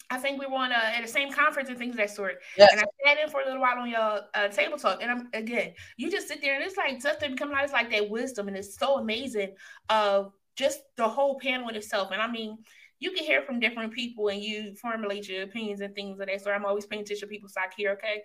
I think we were on a, at the same conference and things of that sort. Yes. And I sat in for a little while on your uh, table talk. And I'm again, you just sit there and it's like something coming out. It's like that wisdom. And it's so amazing of uh, just the whole panel in itself. And I mean, you can hear from different people and you formulate your opinions and things of that sort. I'm always paying attention to people's like here. Okay.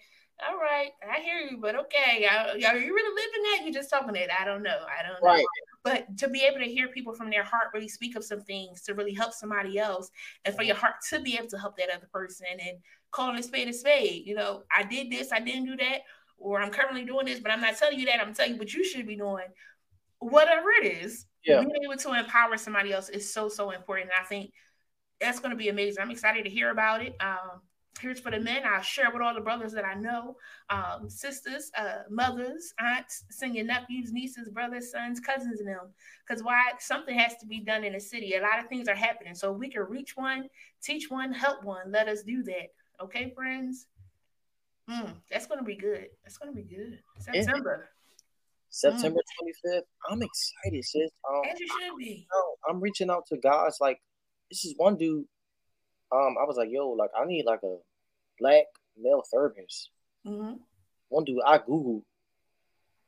All right. I hear you, but okay. I, are you really living that? You just talking it. I don't know. I don't know. Right. But to be able to hear people from their heart really speak of some things to really help somebody else and for your heart to be able to help that other person and calling a spade a spade, you know, I did this, I didn't do that, or I'm currently doing this, but I'm not telling you that. I'm telling you what you should be doing, whatever it is. Yeah. Being able to empower somebody else is so, so important. And I think that's going to be amazing. I'm excited to hear about it. Um, Here's for the men. I'll share with all the brothers that I know, um, sisters, uh, mothers, aunts, senior nephews, nieces, brothers, sons, cousins, and them. Because why? Something has to be done in the city. A lot of things are happening. So we can reach one, teach one, help one. Let us do that. Okay, friends? Mm, that's going to be good. That's going to be good. September. Yeah. September mm. twenty-fifth. I'm excited, sis. Um, As you should be. I'm reaching out to guys. Like, this is one dude. Um, I was like, yo, like, I need, like, a black male therapist. Mm-hmm. One dude, I Googled,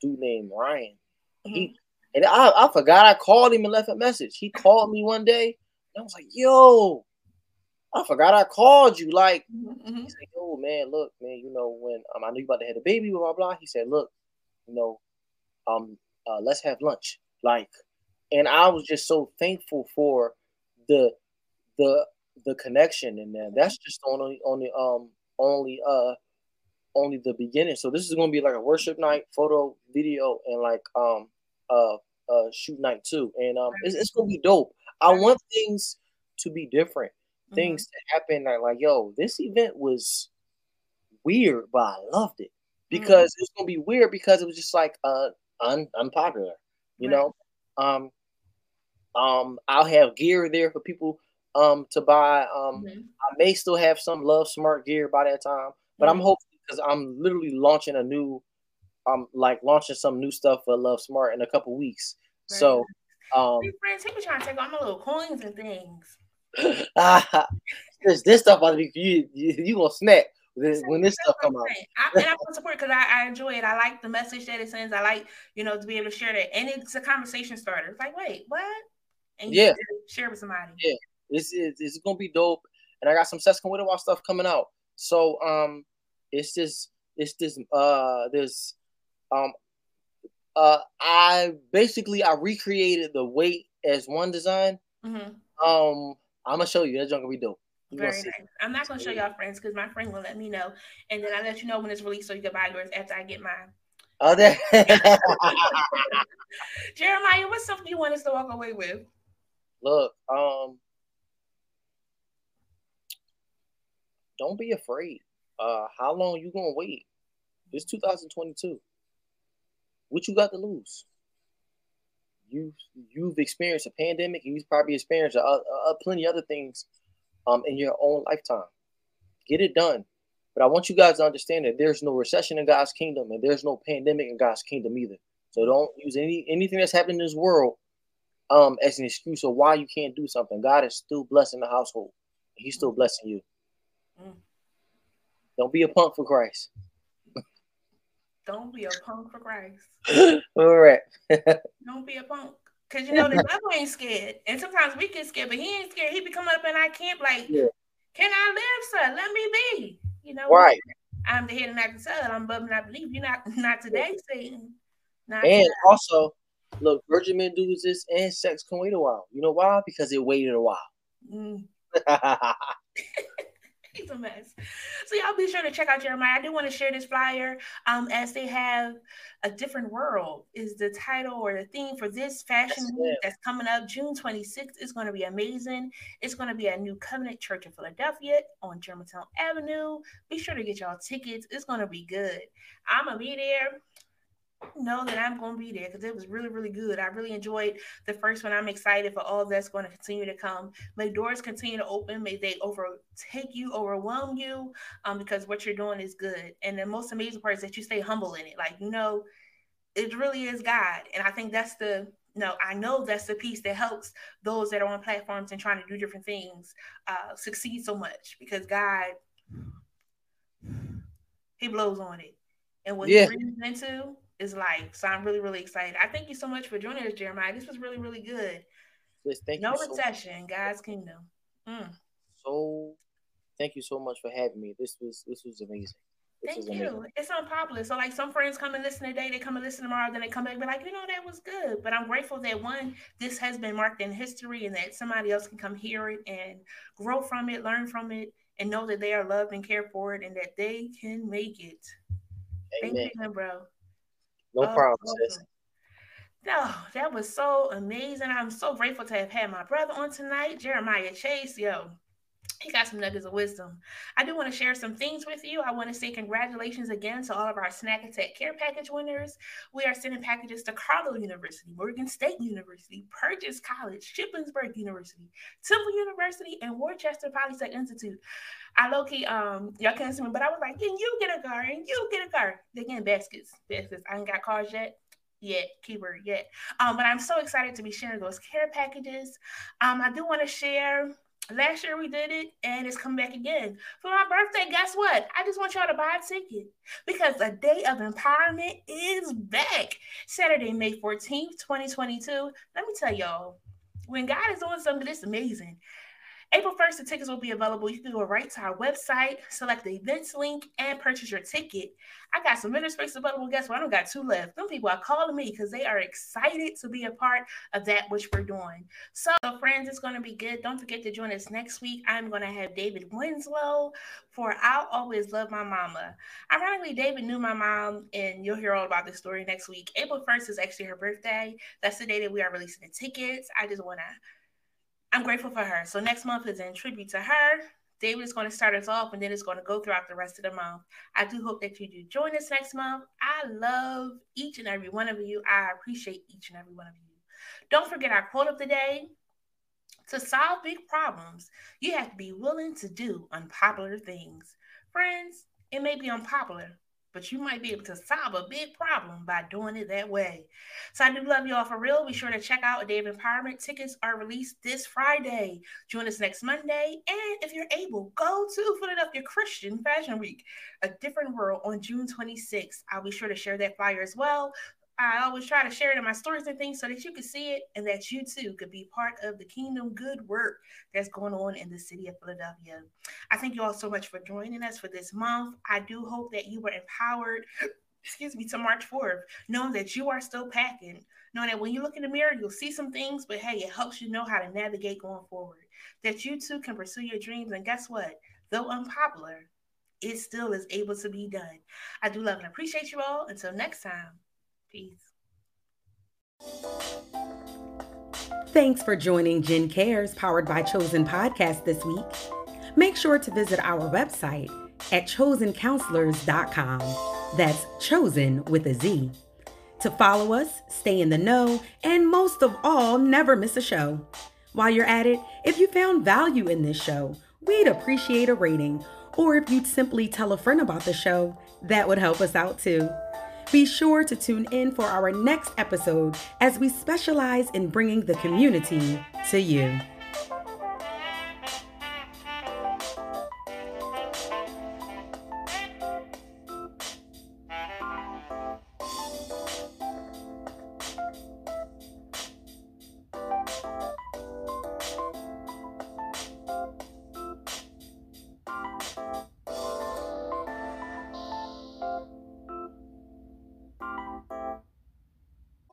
dude named Ryan. Mm-hmm. He And I, I forgot I called him and left a message. He called me one day, and I was like, yo, I forgot I called you. Like, mm-hmm. He said, oh man, look, man, you know, when um, I knew you about to have a baby, blah, blah, blah. He said, look, you know, um, uh, let's have lunch. Like, and I was just so thankful for the, the, the connection in there. That's just only, only, um, only, uh, only the beginning. So this is going to be like a worship night, photo, video, and like, um, uh, uh, shoot night too. And, um, it's, it's going to be dope. I want things to be different. Things mm-hmm. that happen like, like, yo, this event was weird, but I loved it because mm-hmm. it's gonna be weird because it was just like uh un- unpopular, you right. know. Um, um, I'll have gear there for people um to buy. Um, mm-hmm. I may still have some Love Smart gear by that time, but mm-hmm. I'm hoping because I'm literally launching a new, um, like launching some new stuff for Love Smart in a couple weeks. Right. So, um, hey, friends, he was trying to take all my little coins and things. Ah, this, this stuff about to be you, you, you gonna snap this, when this stuff come out. I, and I want to support because I, I enjoy it. I like the message that it sends. I like, you know, to be able to share that, and it's a conversation starter. It's like, wait, what? And you yeah, share with somebody. Yeah, it's, it's it's gonna be dope. And I got some Sex Can Wait a While stuff coming out. So um, it's this it's this uh this um uh I basically I recreated the weight as one design. Mm-hmm. Um. I'm gonna show you. That's gonna be dope. You're Very nice. It. I'm not gonna show y'all friends because my friend will let me know, and then I let you know when it's released so you can buy yours after I get mine. Oh, that. Jeremiah, what's something you want us to walk away with? Look, um, don't be afraid. Uh, how long you gonna wait? It's two thousand twenty-two. What you got to lose? You, you've experienced a pandemic, and you've probably experienced a, a, a plenty of other things um, in your own lifetime. Get it done. But I want you guys to understand that there's no recession in God's kingdom, and there's no pandemic in God's kingdom either. So don't use any anything that's happening in this world um, as an excuse of why you can't do something. God is still blessing the household. And he's still blessing you. Mm. Don't be a punk for Christ. Don't be a punk for Christ. All right. Don't be a punk. Because, you know, the devil ain't scared. And sometimes we get scared, but he ain't scared. He be coming up and I can't, like, yeah. Can I live, sir? Let me be. You know, right. I'm the head and not the tail. I'm above and I believe. You're not, not today, Satan. Not and today. Also, look, Virgin Men Do Exist and Sex Can Wait a While. You know why? Because it waited a while. Mm. He's a mess. So y'all be sure to check out Jeremiah. I do want to share this flyer um, as they have a different world is the title or the theme for this fashion yes, week that's coming up June twenty-sixth. It's going to be amazing. It's going to be at New Covenant Church in Philadelphia on Germantown Avenue. Be sure to get y'all tickets. It's going to be good. I'm going to be there. Know that I'm going to be there because it was really, really good. I really enjoyed the first one. I'm excited for all that's going to continue to come. May doors continue to open. May they overtake you, overwhelm you, um, because what you're doing is good. And the most amazing part is that you stay humble in it. Like, you know, it really is God. And I think that's the, no, I know that's the piece that helps those that are on platforms and trying to do different things uh, succeed so much because God, he blows on it. And what yeah. he brings into is life. So I'm really, really excited. I thank you so much for joining us, Jeremiah. This was really, really good. Yes, thank no you recession, so God's kingdom. Mm. So thank you so much for having me. This was this was amazing. This thank was amazing. You. It's unpopular. So like some friends come and listen today, they come and listen tomorrow, then they come back and be like, you know, that was good. But I'm grateful that one, this has been marked in history and that somebody else can come hear it and grow from it, learn from it, and know that they are loved and cared for it and that they can make it. Amen. Thank you, bro. No oh, problem, sis. No, that was so amazing. I'm so grateful to have had my brother on tonight, Jeremiah Chase. Yo, he got some nuggets of wisdom. I do want to share some things with you. I want to say congratulations again to all of our Snack Attack Care Package winners. We are sending packages to Carlow University, Morgan State University, Purchase College, Shippensburg University, Temple University, and Worcester Polytech Institute. I low-key, um, y'all can't see me, but I was like, can you get a car? And you get a car. They're getting baskets. Baskets. I ain't got cars yet. Yet. Keyword yet. Um, but I'm so excited to be sharing those care packages. Um, I do want to share. Last year we did it, and it's coming back again. For my birthday, guess what? I just want y'all to buy a ticket because the Day of Empowerment is back. Saturday, May fourteenth, twenty twenty-two. Let me tell y'all, when God is doing something, it's amazing. April first, the tickets will be available. You can go right to our website, select the events link, and purchase your ticket. I got some vendor space available. Guess what? I don't got two left. Them people are calling me because they are excited to be a part of that which we're doing. So, friends, it's going to be good. Don't forget to join us next week. I'm going to have David Winslow for I'll Always Love My Mama. Ironically, David knew my mom, and you'll hear all about this story next week. April first is actually her birthday. That's the day that we are releasing the tickets. I just want to... I'm grateful for her. So next month is in tribute to her. David is going to start us off, and then it's going to go throughout the rest of the month. I do hope that you do join us next month. I love each and every one of you. I appreciate each and every one of you. Don't forget our quote of the day. To solve big problems, you have to be willing to do unpopular things. Friends, it may be unpopular, but you might be able to solve a big problem by doing it that way. So I do love y'all for real. Be sure to check out Day of Empowerment. Tickets are released this Friday. Join us next Monday. And if you're able, go to Philadelphia Christian Fashion Week, A Different World on June twenty-sixth. I'll be sure to share that flyer as well. I always try to share it in my stories and things so that you can see it and that you too could be part of the kingdom good work that's going on in the city of Philadelphia. I thank you all so much for joining us for this month. I do hope that you were empowered, excuse me, to March fourth, knowing that you are still packing, knowing that when you look in the mirror, you'll see some things, but hey, it helps you know how to navigate going forward, that you too can pursue your dreams. And guess what? Though unpopular, it still is able to be done. I do love and appreciate you all. Until next time. Peace. Thanks for joining Jen Cares Powered by Chosen Podcast this week. Make sure to visit our website at chosen counselors dot com. That's chosen with a Z. To follow us, stay in the know, and most of all, never miss a show. While you're at it, if you found value in this show, we'd appreciate a rating. Or if you'd simply tell a friend about the show, that would help us out too. Be sure to tune in for our next episode as we specialize in bringing the community to you.